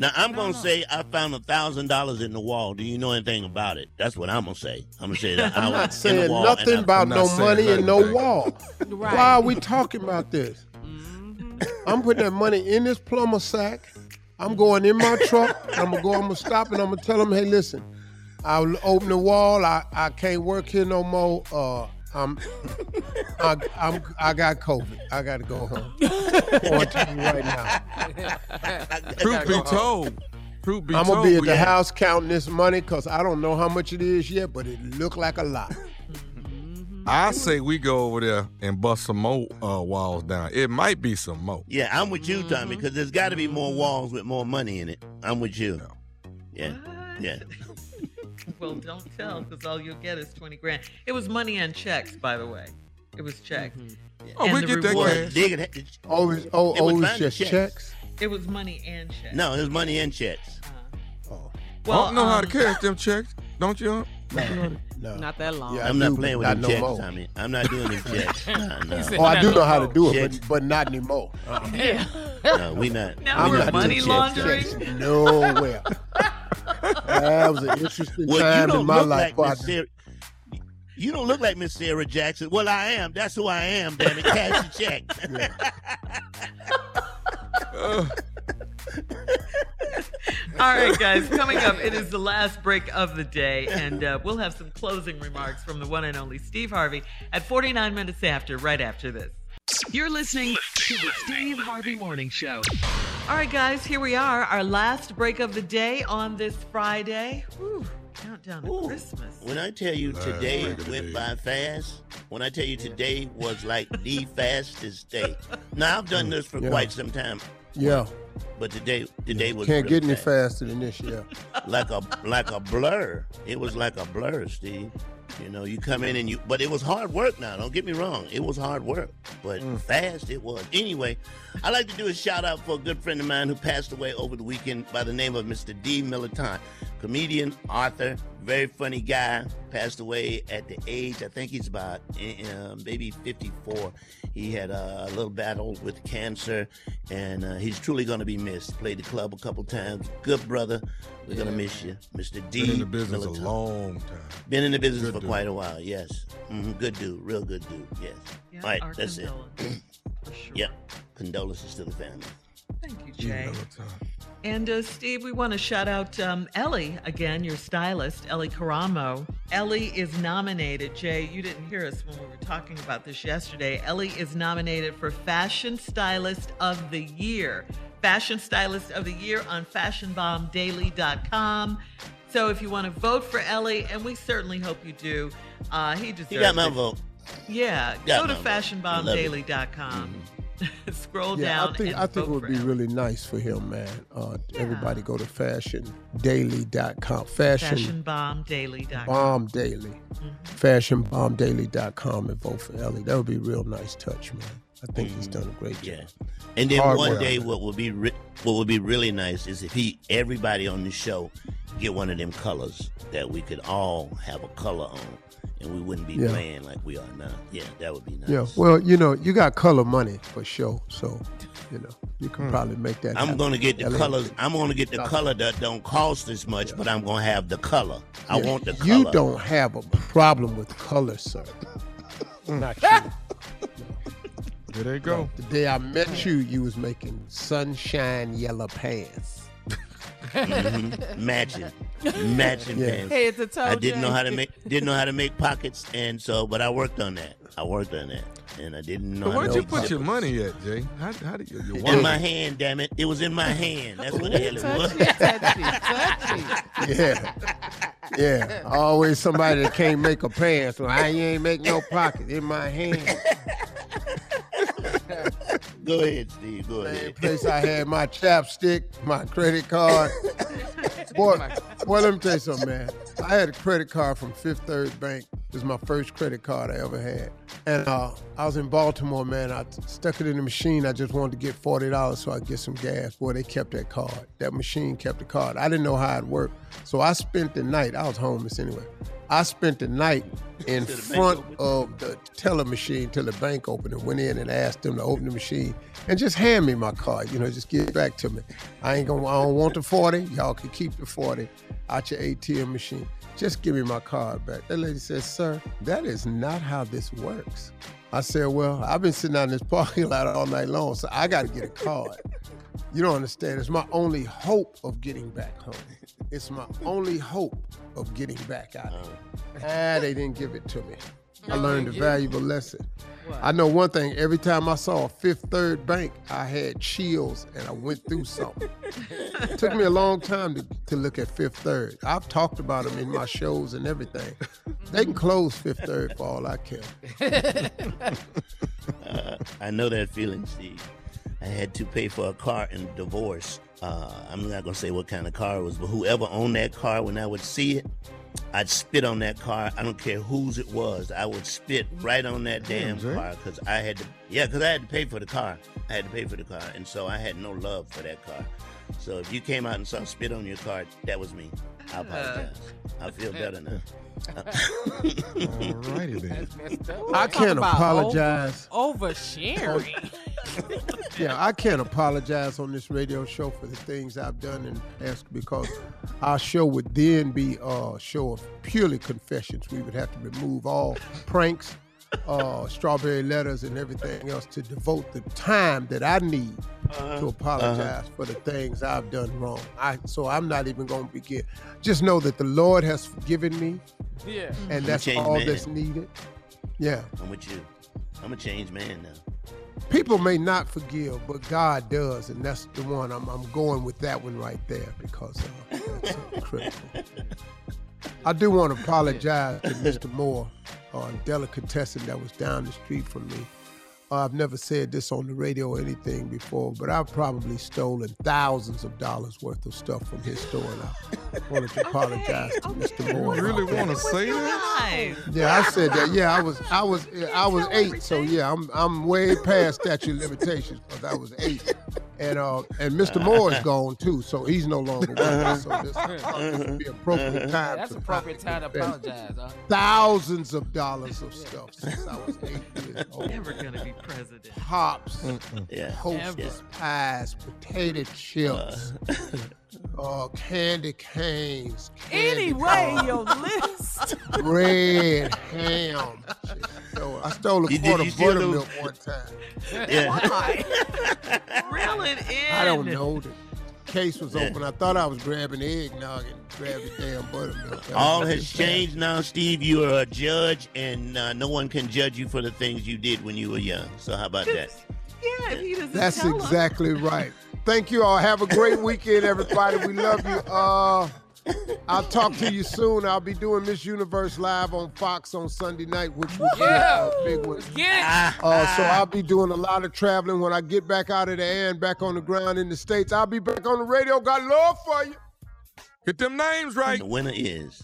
Now, I'm going to say I found $1,000 in the wall. Do you know anything about it? That's what I'm going to say. I'm going to say that I was saying in the wall. Nothing about no money and no wall. Right. Why are we talking about this? Mm-hmm. I'm putting that money in this plumber sack. I'm going in my truck. I'm going to stop and I'm going to tell them, hey, listen, I'll open the wall. I can't work here no more. I got COVID. I got to go home. Quarantine right now. Truth be told, I'm gonna be at the house counting this money because I don't know how much it is yet, but it looked like a lot. I say we go over there and bust some more walls down. It might be some more. Yeah, I'm with you, Tommy, because there's got to be more walls with more money in it. I'm with you. Yeah, what? Yeah. Well, don't tell, because all you'll get is $20,000. It was money and checks, by the way. It was checks. Mm-hmm. Oh, we get that cash. It was just checks. It was money and checks. No, it was money and checks. Well, I don't know how to cash them checks, don't you? No. Not that long. Yeah, I'm not playing with them checks. I mean, I'm not doing them checks. No. I do know how to do it, but not anymore. Yeah. No, we not. Now we're money laundering. Nowhere. That was an interesting time in my life. Like you don't look like Miss Sarah Jackson. Well, I am. That's who I am, damn it. Cash a check. Yeah. All right, guys. Coming up, it is the last break of the day, and we'll have some closing remarks from the one and only Steve Harvey at 49 minutes after, right after this. You're listening to the Steve Harvey Morning Show. All right, guys, here we are, our last break of the day on this Friday. Whew, countdown to Christmas. When I tell you today went by fast, when I tell you today was like the fastest day. Now, I've done this for quite some time. Yeah. But today was can't get any faster than this, yeah. Like a blur. It was like a blur, Steve. You know, you come in and but it was hard work now. Don't get me wrong. It was hard work, but fast it was. Anyway, I'd like to do a shout out for a good friend of mine who passed away over the weekend by the name of Mr. D. Militant. Comedian, author, very funny guy. Passed away at the age, I think he's about maybe 54. He had a little battle with cancer, and he's truly going to be missed. Played the club a couple times. Good brother. We're going to miss you. Mr. D. Been in the business a long time. Been in the business for quite a while, yes. Mm-hmm. Good dude. Real good dude, yes. Yeah, all right, that's it. For sure. Yep. Condolences to the family. Thank you, Jay. And Steve, we want to shout out Ellie again, your stylist, Ellie Caramo. Ellie is nominated. Jay, you didn't hear us when we were talking about this yesterday. Ellie is nominated for Fashion Stylist of the Year. Fashion Stylist of the Year on FashionBombDaily.com. So if you want to vote for Ellie, and we certainly hope you do, he deserves it. You got my vote. Yeah, go to FashionBombDaily.com. Scroll down. I think it would be really nice for him, man. Everybody go to fashiondaily.com. Fashionbombdaily.com. FashionBombDaily.com and vote for Ellie. That would be a real nice touch, man. I think he's done a great job. Yeah. And then one day, what would be really nice is if everybody on the show get one of them colors that we could all have a color on, and we wouldn't be playing like we are now. Yeah, that would be nice. Yeah, well, you know, you got color money for sure, so you know you can probably make that. I'm gonna get the colors. I'm gonna get the color that don't cost as much, but I'm gonna have the color. I want the color. You don't have a problem with color, sir. Not you. There they go. Like the day I met you, you was making sunshine yellow pants. Matching pants. Hey, it's a total I didn't know how to make pockets, and so but I worked on that. And I didn't know. But where'd you put your money at, Jay? How do you? In my hand, damn it! It was in my hand. That's what the hell it was. Touchy. Yeah. Always somebody that can't make a pants. Well, I ain't make no pocket in my hand. Go ahead, Steve. Go ahead. Same place I had my chapstick, my credit card. Boy, let me tell you something, man. I had a credit card from Fifth Third Bank. It was my first credit card I ever had. And I was in Baltimore, man. I stuck it in the machine. I just wanted to get $40 so I could get some gas. Boy, they kept that card. That machine kept the card. I didn't know how it worked. So I spent the night. I was homeless anyway. I spent the night in front of the teller machine till the bank opened and went in and asked them to open the machine and just hand me my card, you know, just give it back to me. I don't want the 40. Y'all can keep the 40 out your ATM machine. Just give me my card back. That lady says, sir, that is not how this works. I said, well, I've been sitting out in this parking lot all night long, so I got to get a card. You don't understand. It's my only hope of getting back home. It's my only hope of getting back out of it. They didn't give it to me. I learned a valuable lesson. What? I know one thing. Every time I saw a Fifth Third Bank, I had chills and I went through something. It took me a long time to look at Fifth Third. I've talked about them in my shows and everything. They can close Fifth Third for all I care. I know that feeling, Steve. I had to pay for a car in divorce. I'm not going to say what kind of car it was, but whoever owned that car, when I would see it, I'd spit on that car. I don't care whose it was. I would spit right on that damn car because I had to. Yeah, because I had to pay for the car. And so I had no love for that car. So if you came out and saw spit on your car, that was me. I apologize. I feel better now. Alrighty then. I can't apologize. Oversharing. Yeah, I can't apologize on this radio show for the things I've done in the past because our show would then be a show of purely confessions. We would have to remove all pranks, strawberry letters, and everything else to devote the time that I need to apologize for the things I've done wrong. So I'm not even going to begin. Just know that the Lord has forgiven me. Yeah. And that's all that's needed. Yeah. I'm with you. I'm a changed man now. People may not forgive, but God does. And that's the one I'm going with that one right there because that's so critical. I do want to apologize to Mr. Moore, a delicatessen that was down the street from me. I've never said this on the radio or anything before, but I've probably stolen thousands of dollars worth of stuff from his store, and I wanted to apologize to Mr. Moore. You really want to say that? Yeah, I said that. Yeah, I was 8, so yeah, I'm way past statute of limitations because I was 8, and Mr. Moore is gone too, so he's no longer with us. So this would be appropriate time. That's appropriate time to apologize. Huh? Thousands of dollars of stuff since I was 8 years old. Never gonna be president. Pops, hostess pies, potato chips, candy canes. Anyway, your list. Bread, ham. So I stole a quart of buttermilk one time. Yeah. Why? Reel it in. I don't know. The case was open. I thought I was grabbing eggnog and grabbing damn buttermilk. All has changed now, Steve. You are a judge, and no one can judge you for the things you did when you were young. So how about that? Yeah, he doesn't That's tell exactly him. Right. Thank you all. Have a great weekend, everybody. We love you. I'll talk to you soon. I'll be doing Miss Universe live on Fox on Sunday night, which will be a big one. So I'll be doing a lot of traveling. When I get back out of the air and back on the ground in the States, I'll be back on the radio. Got love for you. Get them names right. And the winner is.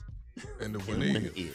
And the winner is.